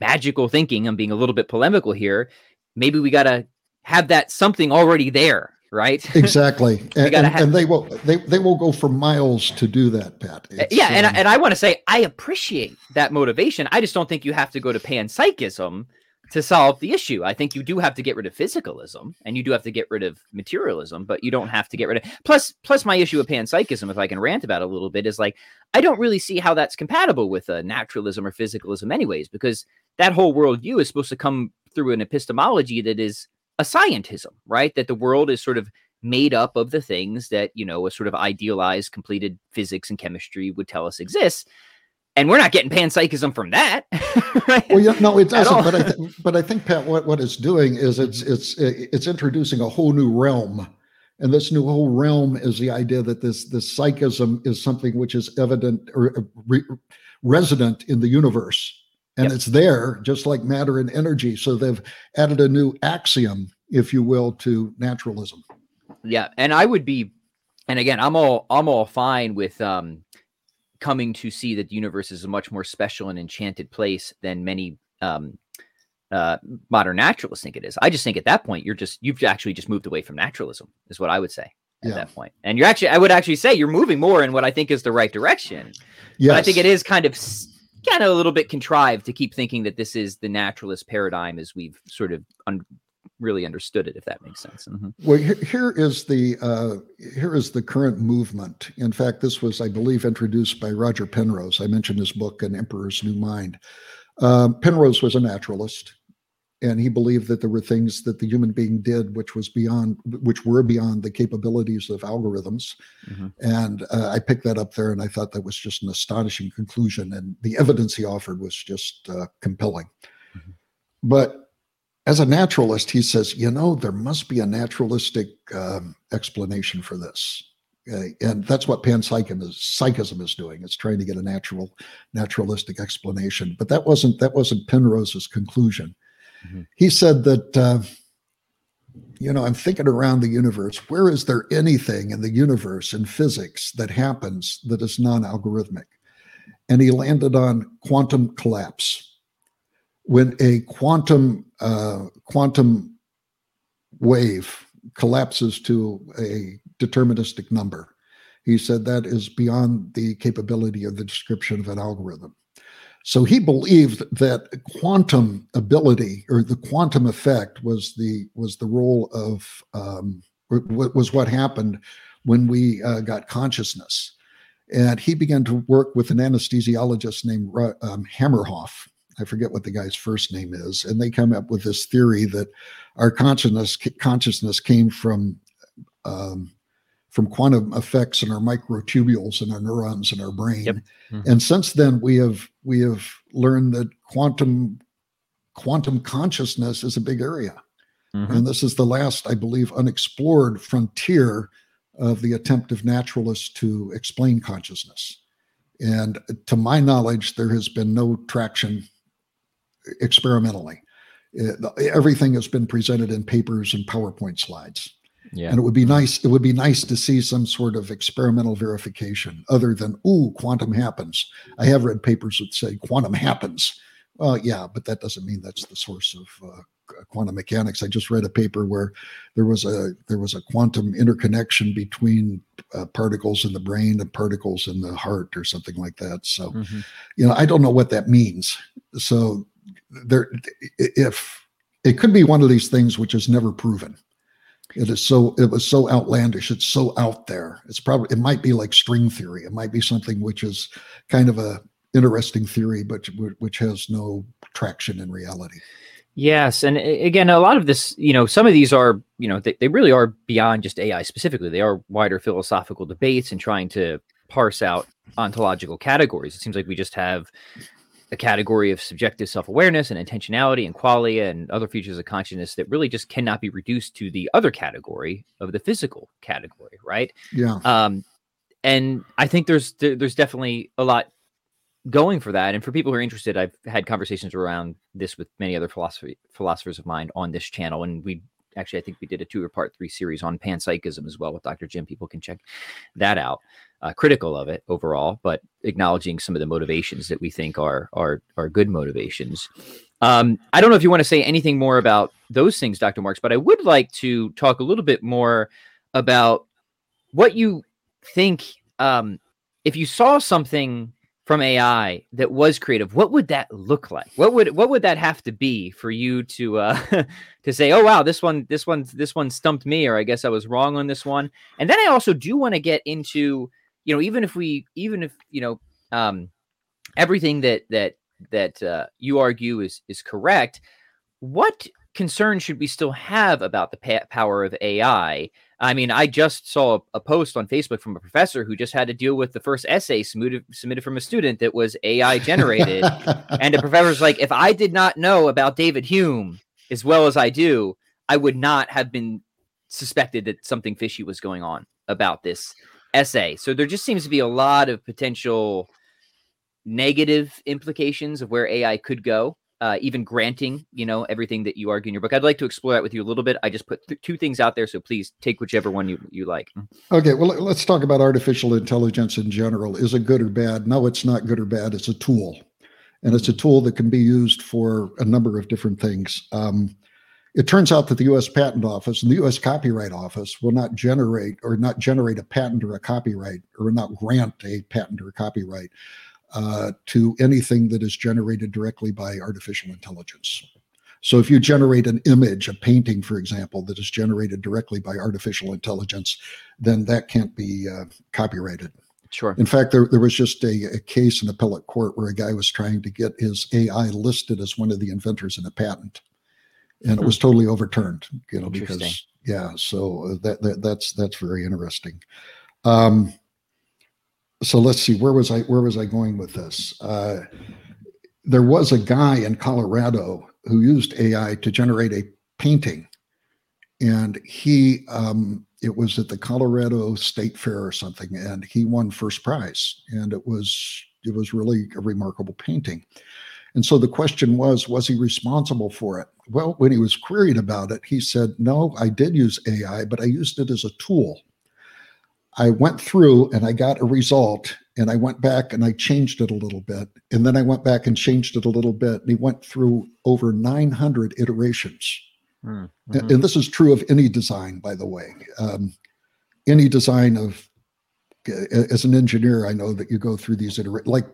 magical thinking, I'm being a little bit polemical here, maybe we got to have that something already there, right? Exactly. and they will go for miles to do that, Pat. And I want to say, I appreciate that motivation. I just don't think you have to go to panpsychism to solve the issue. I think you do have to get rid of physicalism, and you do have to get rid of materialism, but you don't have to get rid of... Plus my issue of panpsychism, if I can rant about it a little bit, is like, I don't really see how that's compatible with naturalism or physicalism anyways, because that whole worldview is supposed to come through an epistemology that is a scientism, right? That the world is sort of made up of the things that, you know, a sort of idealized, completed physics and chemistry would tell us exists. And we're not getting panpsychism from that, right? Well, yeah, no, it doesn't. But I think, Pat, what it's doing is it's introducing a whole new realm, and this new whole realm is the idea that this psychism is something which is evident or resident in the universe, and yep. It's there just like matter and energy. So they've added a new axiom, if you will, to naturalism. Yeah, and I would be, and again, I'm all fine with coming to see that the universe is a much more special and enchanted place than many modern naturalists think it is. I just think at that point, you've actually just moved away from naturalism is what I would say at that point. And I would say you're moving more in what I think is the right direction. Yes. But I think it is kind of a little bit contrived to keep thinking that this is the naturalist paradigm as we've sort of really understood it, if that makes sense. Mm-hmm. Well, here is the current movement. In fact, this was, I believe, introduced by Roger Penrose. I mentioned his book, An Emperor's New Mind. Penrose was a naturalist, and he believed that there were things that the human being did which were beyond the capabilities of algorithms. Mm-hmm. And I picked that up there, and I thought that was just an astonishing conclusion, and the evidence he offered was just compelling. Mm-hmm. But As a naturalist, he says, you know, there must be a naturalistic explanation for this. And that's what panpsychism is doing. It's trying to get a naturalistic explanation. But that wasn't Penrose's conclusion. Mm-hmm. He said that, you know, I'm thinking around the universe. Where is there anything in the universe, in physics, that happens that is non-algorithmic? And he landed on quantum collapse. When a quantum wave collapses to a deterministic number, he said that is beyond the capability of the description of an algorithm. So he believed that quantum ability, or the quantum effect, was the role of was what happened when we got consciousness. And he began to work with an anesthesiologist named Hammerhoff. I forget what the guy's first name is, and they come up with this theory that our consciousness came from quantum effects in our microtubules and our neurons in our brain. Yep. Mm-hmm. And since then, we have learned that quantum consciousness is a big area, mm-hmm. and this is the last, I believe, unexplored frontier of the attempt of naturalists to explain consciousness. And to my knowledge, there has been no traction experimentally. Everything has been presented in papers and PowerPoint slides. Yeah. And it would be nice to see some sort of experimental verification other than, ooh, quantum happens. I have read papers that say quantum happens. Well, yeah, but that doesn't mean that's the source of quantum mechanics. I just read a paper where there was a quantum interconnection between particles in the brain and particles in the heart, or something like that. So, mm-hmm. you know, I don't know what that means. So, if it could be one of these things which is never proven, it was so outlandish. It's so out there. It might be like string theory. It might be something which is kind of a interesting theory, but which has no traction in reality. Yes. And again, a lot of this, you know, some of these are, you know, they really are beyond just AI specifically. They are wider philosophical debates and trying to parse out ontological categories. It seems like we just have a category of subjective self-awareness and intentionality and qualia and other features of consciousness that really just cannot be reduced to the other category of the physical category. Right. Yeah. And I think there's definitely a lot going for that. And for people who are interested, I've had conversations around this with many other philosophers of mind on this channel. And we actually, I think we did a 2-part 3 series on panpsychism as well with Dr. Jim. People can check that out. Critical of it overall, but acknowledging some of the motivations that we think are good motivations. I don't know if you want to say anything more about those things, Dr. Marks, but I would like to talk a little bit more about what you think, if you saw something from AI that was creative, what would that look like? What would that have to be for you to to say, oh wow, this one stumped me, or I guess I was wrong on this one? And then I also do want to get into, you know, even if everything that you argue is correct, what concern should we still have about the power of AI? I mean, I just saw a post on Facebook from a professor who just had to deal with the first essay submitted from a student that was AI generated. And the professor's like, if I did not know about David Hume as well as I do, I would not have been suspected that something fishy was going on about this essay. So there just seems to be a lot of potential negative implications of where AI could go. Even granting, you know, everything that you argue in your book. I'd like to explore that with you a little bit. I just put two things out there, so please take whichever one you like. Okay, well, let's talk about artificial intelligence in general. Is it good or bad? No, it's not good or bad. It's a tool, and it's a tool that can be used for a number of different things. It turns out that the U.S. Patent Office and the U.S. Copyright Office will not generate a patent or a copyright, or not grant a patent or copyright to anything that is generated directly by artificial intelligence. So if you generate an image, a painting, for example, that is generated directly by artificial intelligence, then that can't be copyrighted. Sure. In fact, there was just a case in appellate court where a guy was trying to get his AI listed as one of the inventors in a patent, and it was totally overturned, you know, because, yeah, so that's very interesting. So let's see, where was I going with this? There was a guy in Colorado who used AI to generate a painting. And he, it was at the Colorado State Fair or something, and he won first prize. And it was really a remarkable painting. And so the question was he responsible for it? Well, when he was queried about it, he said, no, I did use AI, but I used it as a tool. I went through and I got a result, and I went back and I changed it a little bit. And then I went back and changed it a little bit. And he went through over 900 iterations. Mm-hmm. And this is true of any design, by the way. Any design of, as an engineer, I know that you go through these iterations. Like,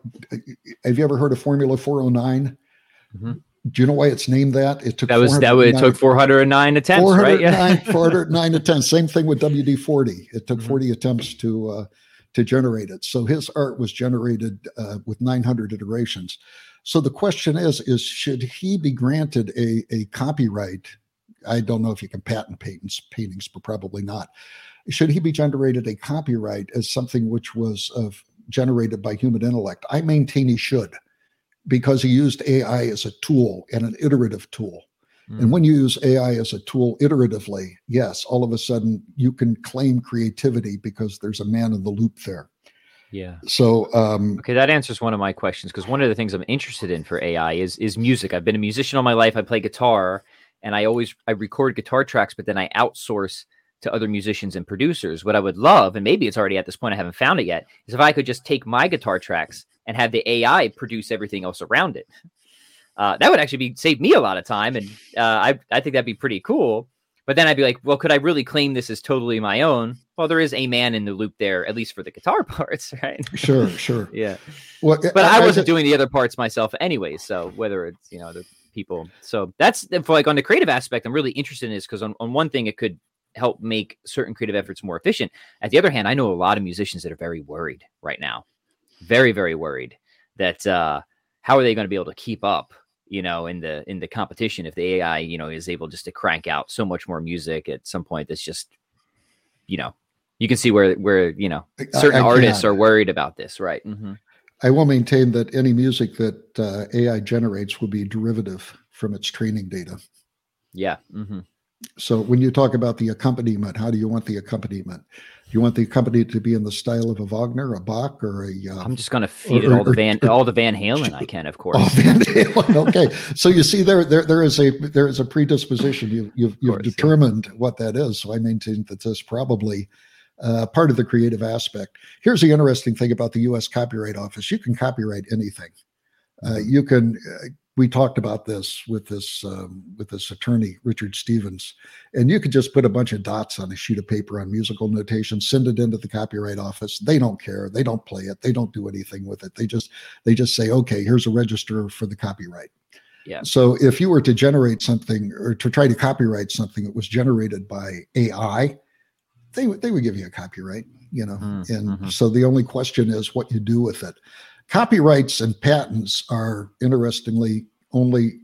have you ever heard of Formula 409? Mm-hmm. Do you know why it's named that? It took it took 409 attempts, 409, right? Yeah. 409 attempts. Same thing with WD-40. It took 40 attempts to generate it. So his art was generated with 900 iterations. So the question is should he be granted a copyright? I don't know if you can patent paintings, but probably not. Should he be generated a copyright as something which was generated by human intellect? I maintain he should, because he used AI as a tool and an iterative tool. Mm. And when you use AI as a tool iteratively, yes, all of a sudden you can claim creativity because there's a man in the loop there. Yeah. So, okay, that answers one of my questions, because one of the things I'm interested in for AI is music. I've been a musician all my life. I play guitar, and I record guitar tracks, but then I outsource to other musicians and producers. What I would love, and maybe it's already at this point, I haven't found it yet, is if I could just take my guitar tracks and have the AI produce everything else around it. That would actually save me a lot of time. And I think that'd be pretty cool. But then I'd be like, well, could I really claim this is totally my own? Well, there is a man in the loop there, at least for the guitar parts, right? Sure, sure. Yeah. Well, but I wasn't doing the other parts myself anyway. So whether it's, the people. So that's for on the creative aspect, I'm really interested in this, because on one thing, it could help make certain creative efforts more efficient. At the other hand, I know a lot of musicians that are very worried right now. Very, very worried that how are they going to be able to keep up, in the competition if the AI, is able just to crank out so much more music at some point. That's just, you can see where certain artists are worried about this, right? Mm-hmm. I will maintain that any music that AI generates will be derivative from its training data. Yeah. Mm-hmm. So when you talk about the accompaniment, how do you want the accompaniment? Do you want the accompaniment to be in the style of a Wagner, a Bach, or a? I'm just going to feed it all the Van Halen I can, of course. Oh, Van Halen. Okay, so you see, there is a predisposition. You've determined what that is. So I maintain that this is probably part of the creative aspect. Here's the interesting thing about the U.S. Copyright Office: you can copyright anything. You can. We talked about this with this attorney, Richard Stevens, and you could just put a bunch of dots on a sheet of paper on musical notation, send it into the Copyright Office. They don't care. They don't play it. They don't do anything with it. They just say, okay, here's a register for the copyright. Yeah. So if you were to generate something or to try to copyright something that was generated by AI, they would give you a copyright, So the only question is what you do with it. Copyrights and patents are, interestingly, only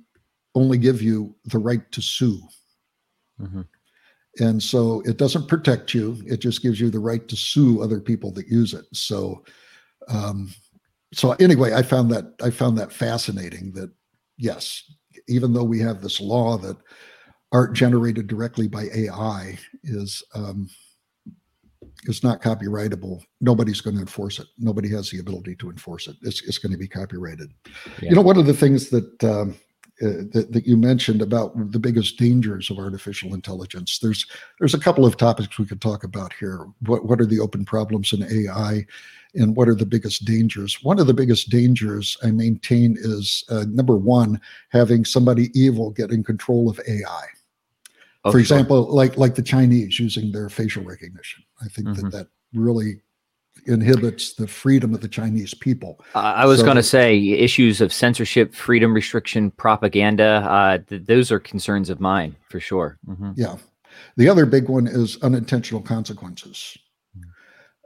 give you the right to sue. Mm-hmm. And so it doesn't protect you. It just gives you the right to sue other people that use it. So anyway, I found that fascinating that, yes, even though we have this law that art generated directly by AI is not copyrightable, nobody's going to enforce it. Nobody has the ability to enforce it. It's going to be copyrighted. Yeah. One of the things that that you mentioned about the biggest dangers of artificial intelligence, there's a couple of topics we could talk about here. What are the open problems in AI, and what are the biggest dangers? One of the biggest dangers I maintain is, number one, having somebody evil get in control of AI. For example, like the Chinese using their facial recognition. I think that really inhibits the freedom of the Chinese people. I was going to say issues of censorship, freedom restriction, propaganda. Those are concerns of mine for sure. Mm-hmm. Yeah. The other big one is unintentional consequences.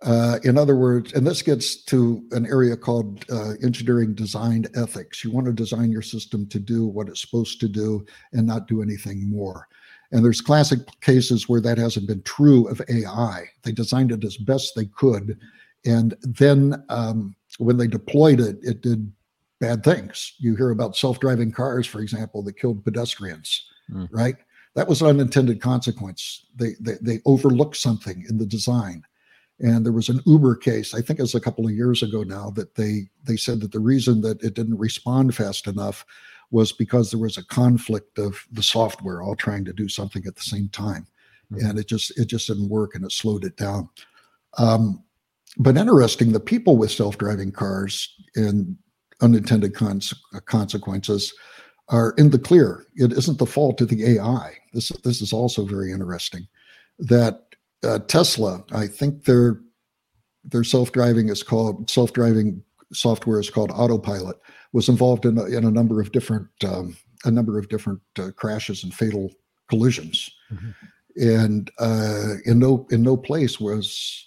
In other words, and this gets to an area called engineering design ethics. You want to design your system to do what it's supposed to do and not do anything more. And there's classic cases where that hasn't been true of AI. They designed it as best they could. And then when they deployed it, it did bad things. You hear about self-driving cars, for example, that killed pedestrians, right? That was an unintended consequence. They overlooked something in the design. And there was an Uber case, I think it was a couple of years ago now, that they said that the reason that it didn't respond fast enough was because there was a conflict of the software all trying to do something at the same time. And it just didn't work, and it slowed it down. But interesting, the people with self-driving cars and unintended consequences are in the clear. It isn't the fault of the AI. This is also very interesting, that Tesla, I think their self-driving software is called Autopilot, was involved in a number of different crashes and fatal collisions. And in no place was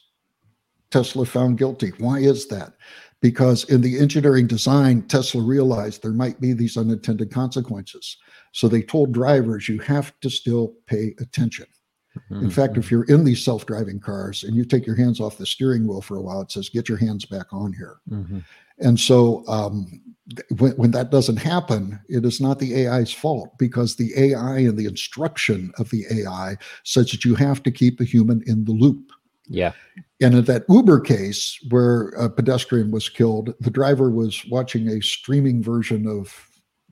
Tesla found guilty. Why is that? Because in the engineering design, Tesla realized there might be these unintended consequences. So they told drivers, you have to still pay attention. In fact, if you're in these self-driving cars and you take your hands off the steering wheel for a while, it says, get your hands back on here. And so when that doesn't happen, it is not the AI's fault, because the AI and the instruction of the AI says that you have to keep a human in the loop. Yeah. And in that Uber case where a pedestrian was killed, the driver was watching a streaming version of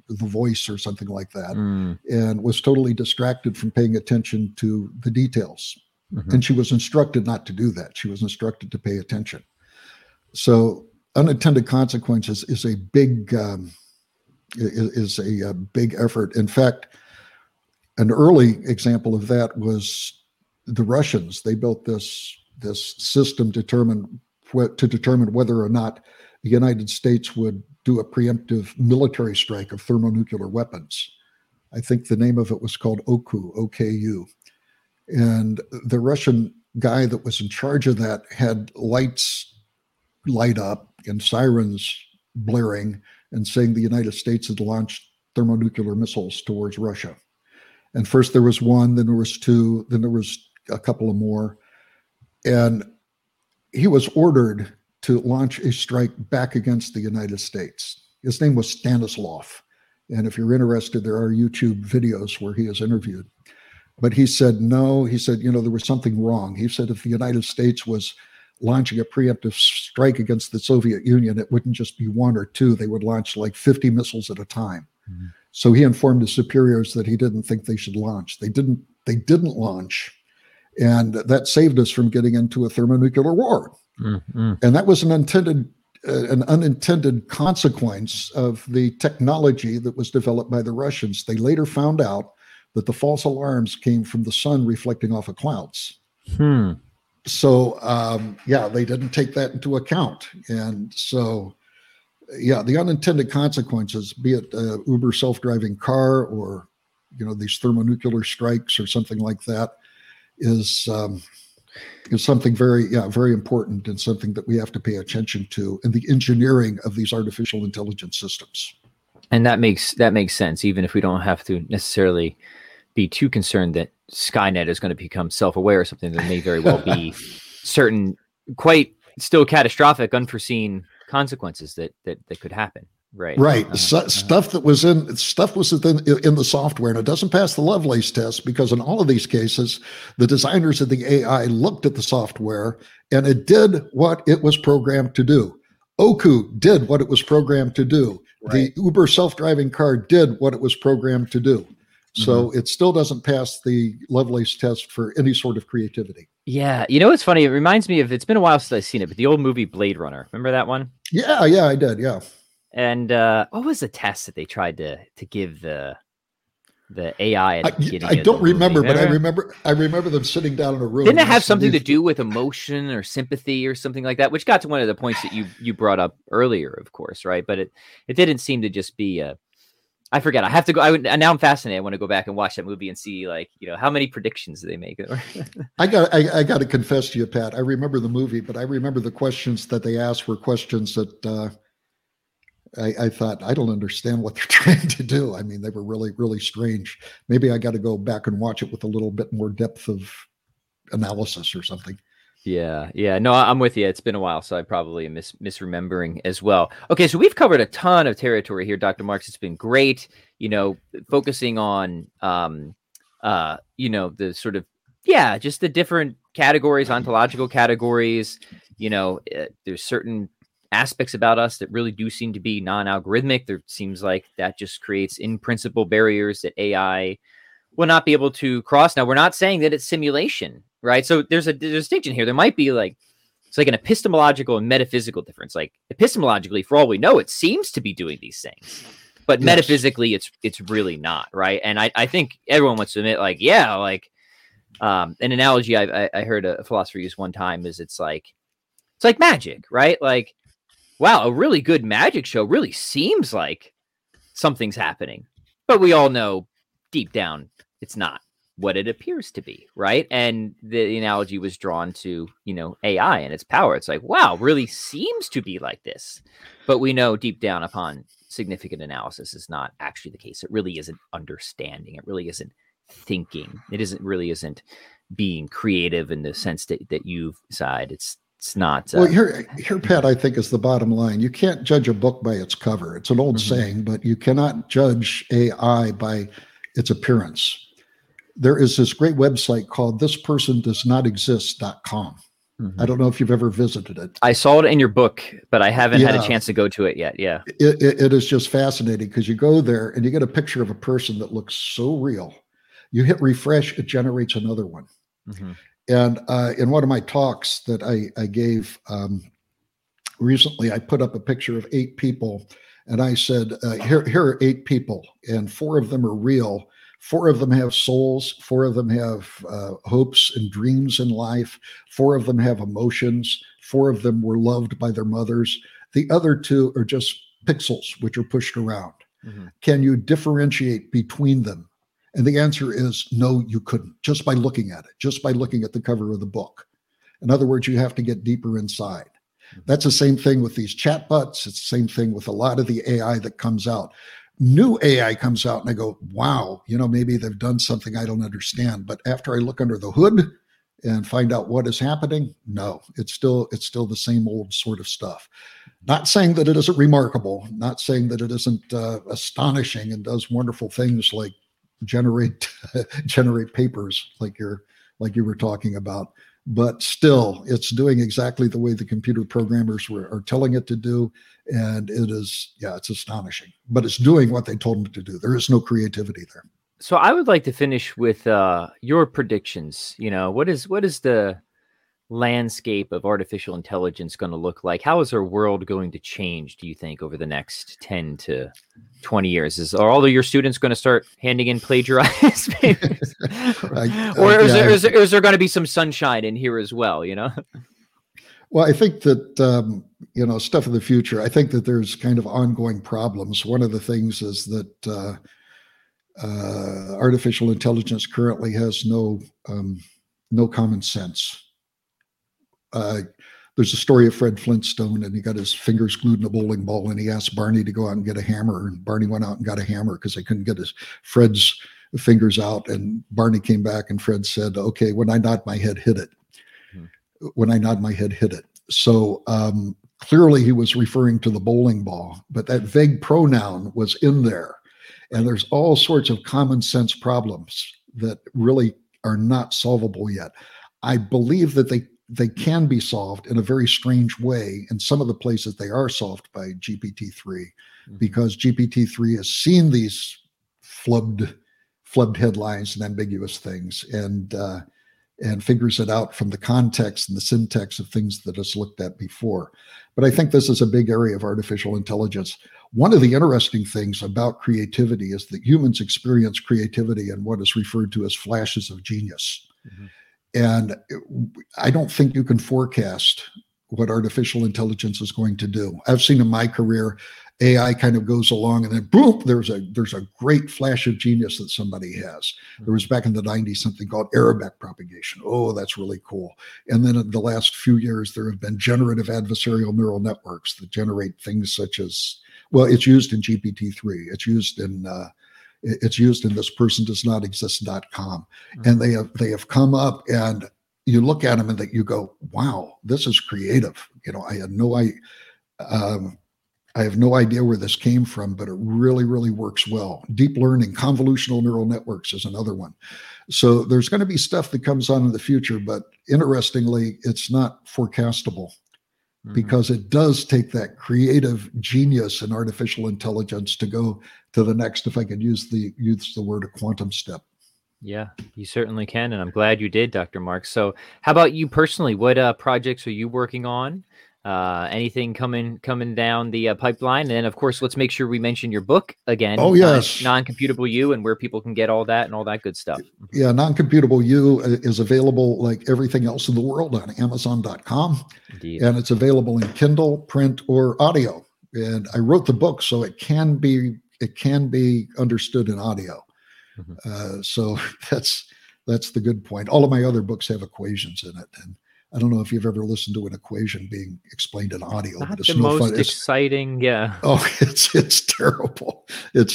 The Voice or something like that, and was totally distracted from paying attention to the details. And she was instructed not to do that. She was instructed to pay attention. So unintended consequences is a big big effort. In fact, an early example of that was the Russians. They built this system to determine whether or not the United States would do a preemptive military strike of thermonuclear weapons. I think the name of it was called OKU. And the Russian guy that was in charge of that had lights light up and sirens blaring and saying the United States had launched thermonuclear missiles towards Russia. And first there was one, then there was two, then there was a couple of more. And he was ordered to launch a strike back against the United States. His name was Stanislav. And if you're interested, there are YouTube videos where he is interviewed. But he said, no, he said, there was something wrong. He said, if the United States was launching a preemptive strike against the Soviet Union, it wouldn't just be one or two. They would launch like 50 missiles at a time. So he informed his superiors that he didn't think they should launch. They didn't launch. And that saved us from getting into a thermonuclear war. And that was an unintended consequence of the technology that was developed by the Russians. They later found out that the false alarms came from the sun reflecting off of clouds. So, they didn't take that into account. And so, the unintended consequences, be it Uber self-driving car or, these thermonuclear strikes or something like that, is something very important, and something that we have to pay attention to in the engineering of these artificial intelligence systems. And that makes sense, even if we don't have to necessarily be too concerned that Skynet is going to become self-aware or something. That may very well be certain, quite still catastrophic, unforeseen consequences that could happen. Right. Stuff was in the software, and it doesn't pass the Lovelace test, because in all of these cases, the designers of the AI looked at the software and it did what it was programmed to do. OKU did what it was programmed to do. Right. The Uber self-driving car did what it was programmed to do. So it still doesn't pass the Lovelace test for any sort of creativity. Yeah. It's funny. It reminds me of, it's been a while since I've seen it, but the old movie Blade Runner. Remember that one? Yeah, I did. Yeah. And what was the test that they tried to give the AI? At the beginning? I don't remember, but I remember them sitting down in a room. Didn't it have something to do with emotion or sympathy or something like that? Which got to one of the points that you brought up earlier, of course, right? But it didn't seem to just be a. I forget. I have to go. Now I'm fascinated. I want to go back and watch that movie and see, how many predictions do they make? I got to confess to you, Pat. I remember the movie, but I remember the questions that they asked were questions that. I thought, I don't understand what they're trying to do. I mean, they were really, really strange. Maybe I got to go back and watch it with a little bit more depth of analysis or something. Yeah. No, I'm with you. It's been a while, so I probably am misremembering as well. Okay, so we've covered a ton of territory here, Dr. Marks. It's been great, focusing on, the sort of, just the different categories, ontological categories. There's certain aspects about us that really do seem to be non-algorithmic. There seems like that just creates in principle barriers that AI will not be able to cross. Now, we're not saying that it's simulation. Right. So there's a distinction here. There might be it's an epistemological and metaphysical difference. Like epistemologically, for all we know, it seems to be doing these things, but yes, metaphysically it's really not. Right. And I think everyone wants to admit an analogy I heard a philosopher use one time is it's like magic, right? Like, wow, a really good magic show really seems like something's happening, but we all know deep down it's not what it appears to be, right? And the analogy was drawn to, AI and its power. It's like, wow, really seems to be like this. But we know deep down upon significant analysis is not actually the case. It really isn't understanding. It really isn't thinking. It really isn't being creative in the sense that you've decided. It's not. Well, here, Pat, I think is the bottom line. You can't judge a book by its cover. It's an old saying, but you cannot judge AI by its appearance. There is this great website called ThisPersonDoesNotExist.com. I don't know if you've ever visited it. I saw it in your book, but I haven't had a chance to go to it yet. Yeah. It is just fascinating because you go there and you get a picture of a person that looks so real. You hit refresh, it generates another one. And in one of my talks that I gave recently, I put up a picture of 8 people and I said, here are 8 people and 4 of them are real. 4 of them have souls. 4 of them have hopes and dreams in life. 4 of them have emotions. 4 of them were loved by their mothers. The other 2 are just pixels, which are pushed around. Can you differentiate between them? And the answer is no, you couldn't, just by looking at it, just by looking at the cover of the book. In other words, you have to get deeper inside. That's the same thing with these chatbots. It's the same thing with a lot of the AI that comes out. New AI comes out and I go, wow, maybe they've done something I don't understand. But after I look under the hood and find out what is happening, no, it's still the same old sort of stuff. Not saying that it isn't remarkable, not saying that it isn't astonishing and does wonderful things like generate papers like you were talking about. But still, it's doing exactly the way the computer programmers are telling it to do. And it is, it's astonishing. But it's doing what they told them to do. There is no creativity there. So I would like to finish with your predictions. What is the landscape of artificial intelligence going to look like? How is our world going to change, do you think, over the next 10 to 20 years? Are all of your students going to start handing in plagiarized papers? Is there going to be some sunshine in here as well, Well, I think that, stuff of the future, I think that there's kind of ongoing problems. One of the things is that artificial intelligence currently has no common sense. There's a story of Fred Flintstone, and he got his fingers glued in a bowling ball, and he asked Barney to go out and get a hammer, and Barney went out and got a hammer because they couldn't get Fred's fingers out, and Barney came back, and Fred said, okay, when I nod my head, hit it. When I nod my head, hit it. So clearly he was referring to the bowling ball, but that vague pronoun was in there, and there's all sorts of common sense problems that really are not solvable yet. I believe that they can be solved in a very strange way in some of the places they are solved by GPT-3 because GPT-3 has seen these flubbed headlines and ambiguous things and figures it out from the context and the syntax of things that it's looked at before. But I think this is a big area of artificial intelligence. One of the interesting things about creativity is that humans experience creativity in what is referred to as flashes of genius. And I don't think you can forecast what artificial intelligence is going to do. I've seen in my career, AI kind of goes along and then boom, there's a great flash of genius that somebody has. There was back in the 90s, something called Arabic propagation. Oh, that's really cool. And then in the last few years, there have been generative adversarial neural networks that generate things such as, well, it's used in GPT-3. It's used in, ThisPersonDoesNotExist.com. And they have come up and you look at them and that you go, wow, this is creative. You know, I have no idea where this came from, but it really, really works well. Deep learning, convolutional neural networks is another one. So there's going to be stuff that comes on in the future, but interestingly, it's not forecastable because it does take that creative genius in artificial intelligence to go to the next, if I could use the word, a quantum step. Yeah, you certainly can. And I'm glad you did, Dr. Marks. So how about you personally? What projects are you working on? Anything coming down the pipeline? And then, of course, let's make sure we mention your book again. Oh, yes. Non-Computable You, and where people can get all that and all that good stuff. Yeah, Non-Computable You is available like everything else in the world on Amazon.com. Indeed. And it's available in Kindle, print, or audio. And I wrote the book, so it can be understood in audio. So that's the good point. All of my other books have equations in it, and I don't know if you've ever listened to an equation being explained in audio. Not but it's the no most fun. Exciting, yeah. Oh, it's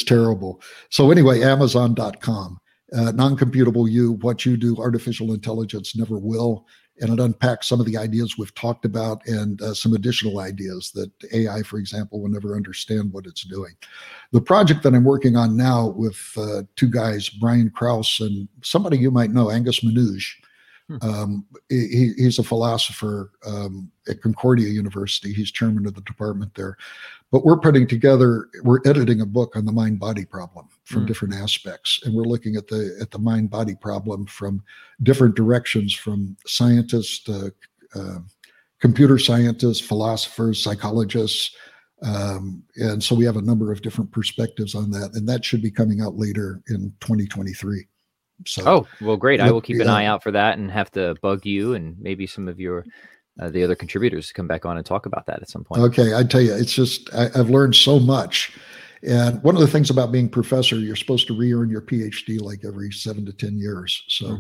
terrible. So anyway, Amazon.com, Non-Computable You, What You Do, Artificial Intelligence Never Will, and it unpacks some of the ideas we've talked about and some additional ideas that AI, for example, will never understand what it's doing. The project that I'm working on now with two guys, Brian Krause and somebody you might know, Angus Manuj. He's a philosopher at Concordia University. He's chairman of the department there. But we're editing a book on the mind-body problem from different aspects. And we're looking at the mind-body problem from different directions, from scientists, computer scientists, philosophers, psychologists. And so we have a number of different perspectives on that. And that should be coming out later in 2023. So, great. I will keep an eye out for that and have to bug you and maybe some of your the other contributors to come back on and talk about that at some point. Okay. I tell you, it's just, I've learned so much. And one of the things about being professor, you're supposed to re-earn your PhD like every 7 to 10 years. So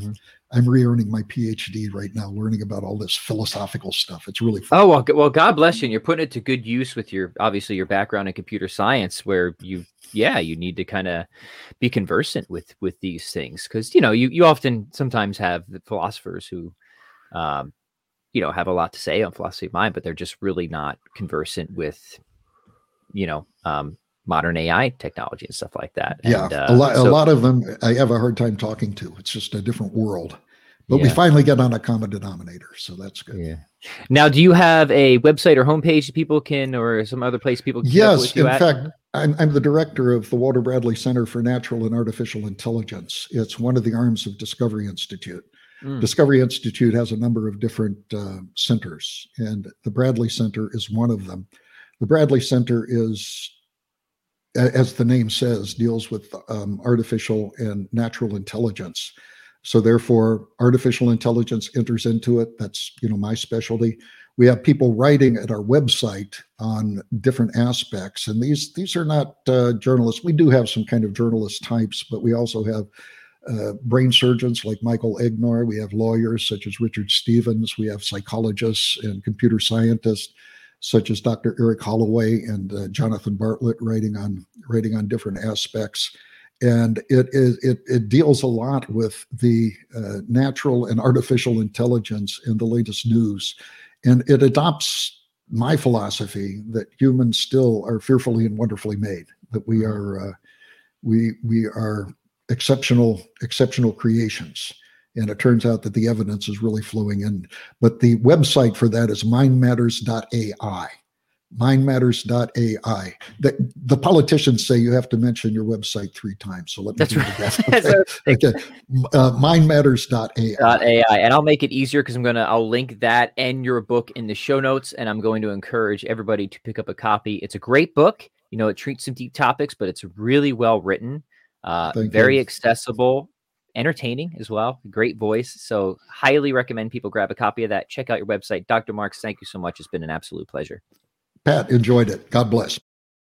I'm re-earning my PhD right now, learning about all this philosophical stuff. It's really fun. Oh, well, God bless you. And you're putting it to good use with your background in computer science, where you need to kind of be conversant with these things. Because, you know, you often sometimes have the philosophers who, have a lot to say on philosophy of mind, but they're just really not conversant with, modern AI technology and stuff like that. Yeah, and, a lot of them I have a hard time talking to. It's just a different world. But we finally get on a common denominator, so that's good. Yeah. Now, do you have a website or homepage people can, or some other place people can? Yes, in fact, I'm the director of the Walter Bradley Center for Natural and Artificial Intelligence. It's one of the arms of Discovery Institute. Discovery Institute has a number of different centers, and the Bradley Center is one of them. The Bradley Center is, as the name says, deals with artificial and natural intelligence. So therefore, artificial intelligence enters into it. That's, my specialty. We have people writing at our website on different aspects. And these are not journalists. We do have some kind of journalist types, but we also have brain surgeons like Michael Egnor. We have lawyers such as Richard Stevens. We have psychologists and computer scientists such as Dr. Eric Holloway and Jonathan Bartlett writing on different aspects. And it deals a lot with the natural and artificial intelligence in the latest news. And it adopts my philosophy that humans still are fearfully and wonderfully made, that we are we are exceptional creations. And it turns out that the evidence is really flowing in. But the website for that is mindmatters.ai. Mindmatters.ai. The politicians say you have to mention your website 3 times. So let me do that. Okay. Mindmatters.ai. And I'll make it easier because I'll link that and your book in the show notes. And I'm going to encourage everybody to pick up a copy. It's a great book. It treats some deep topics, but it's really well written, very accessible. Entertaining as well. Great voice. So highly recommend people grab a copy of that. Check out your website. Dr. Marks, thank you so much. It's been an absolute pleasure. Pat, enjoyed it. God bless.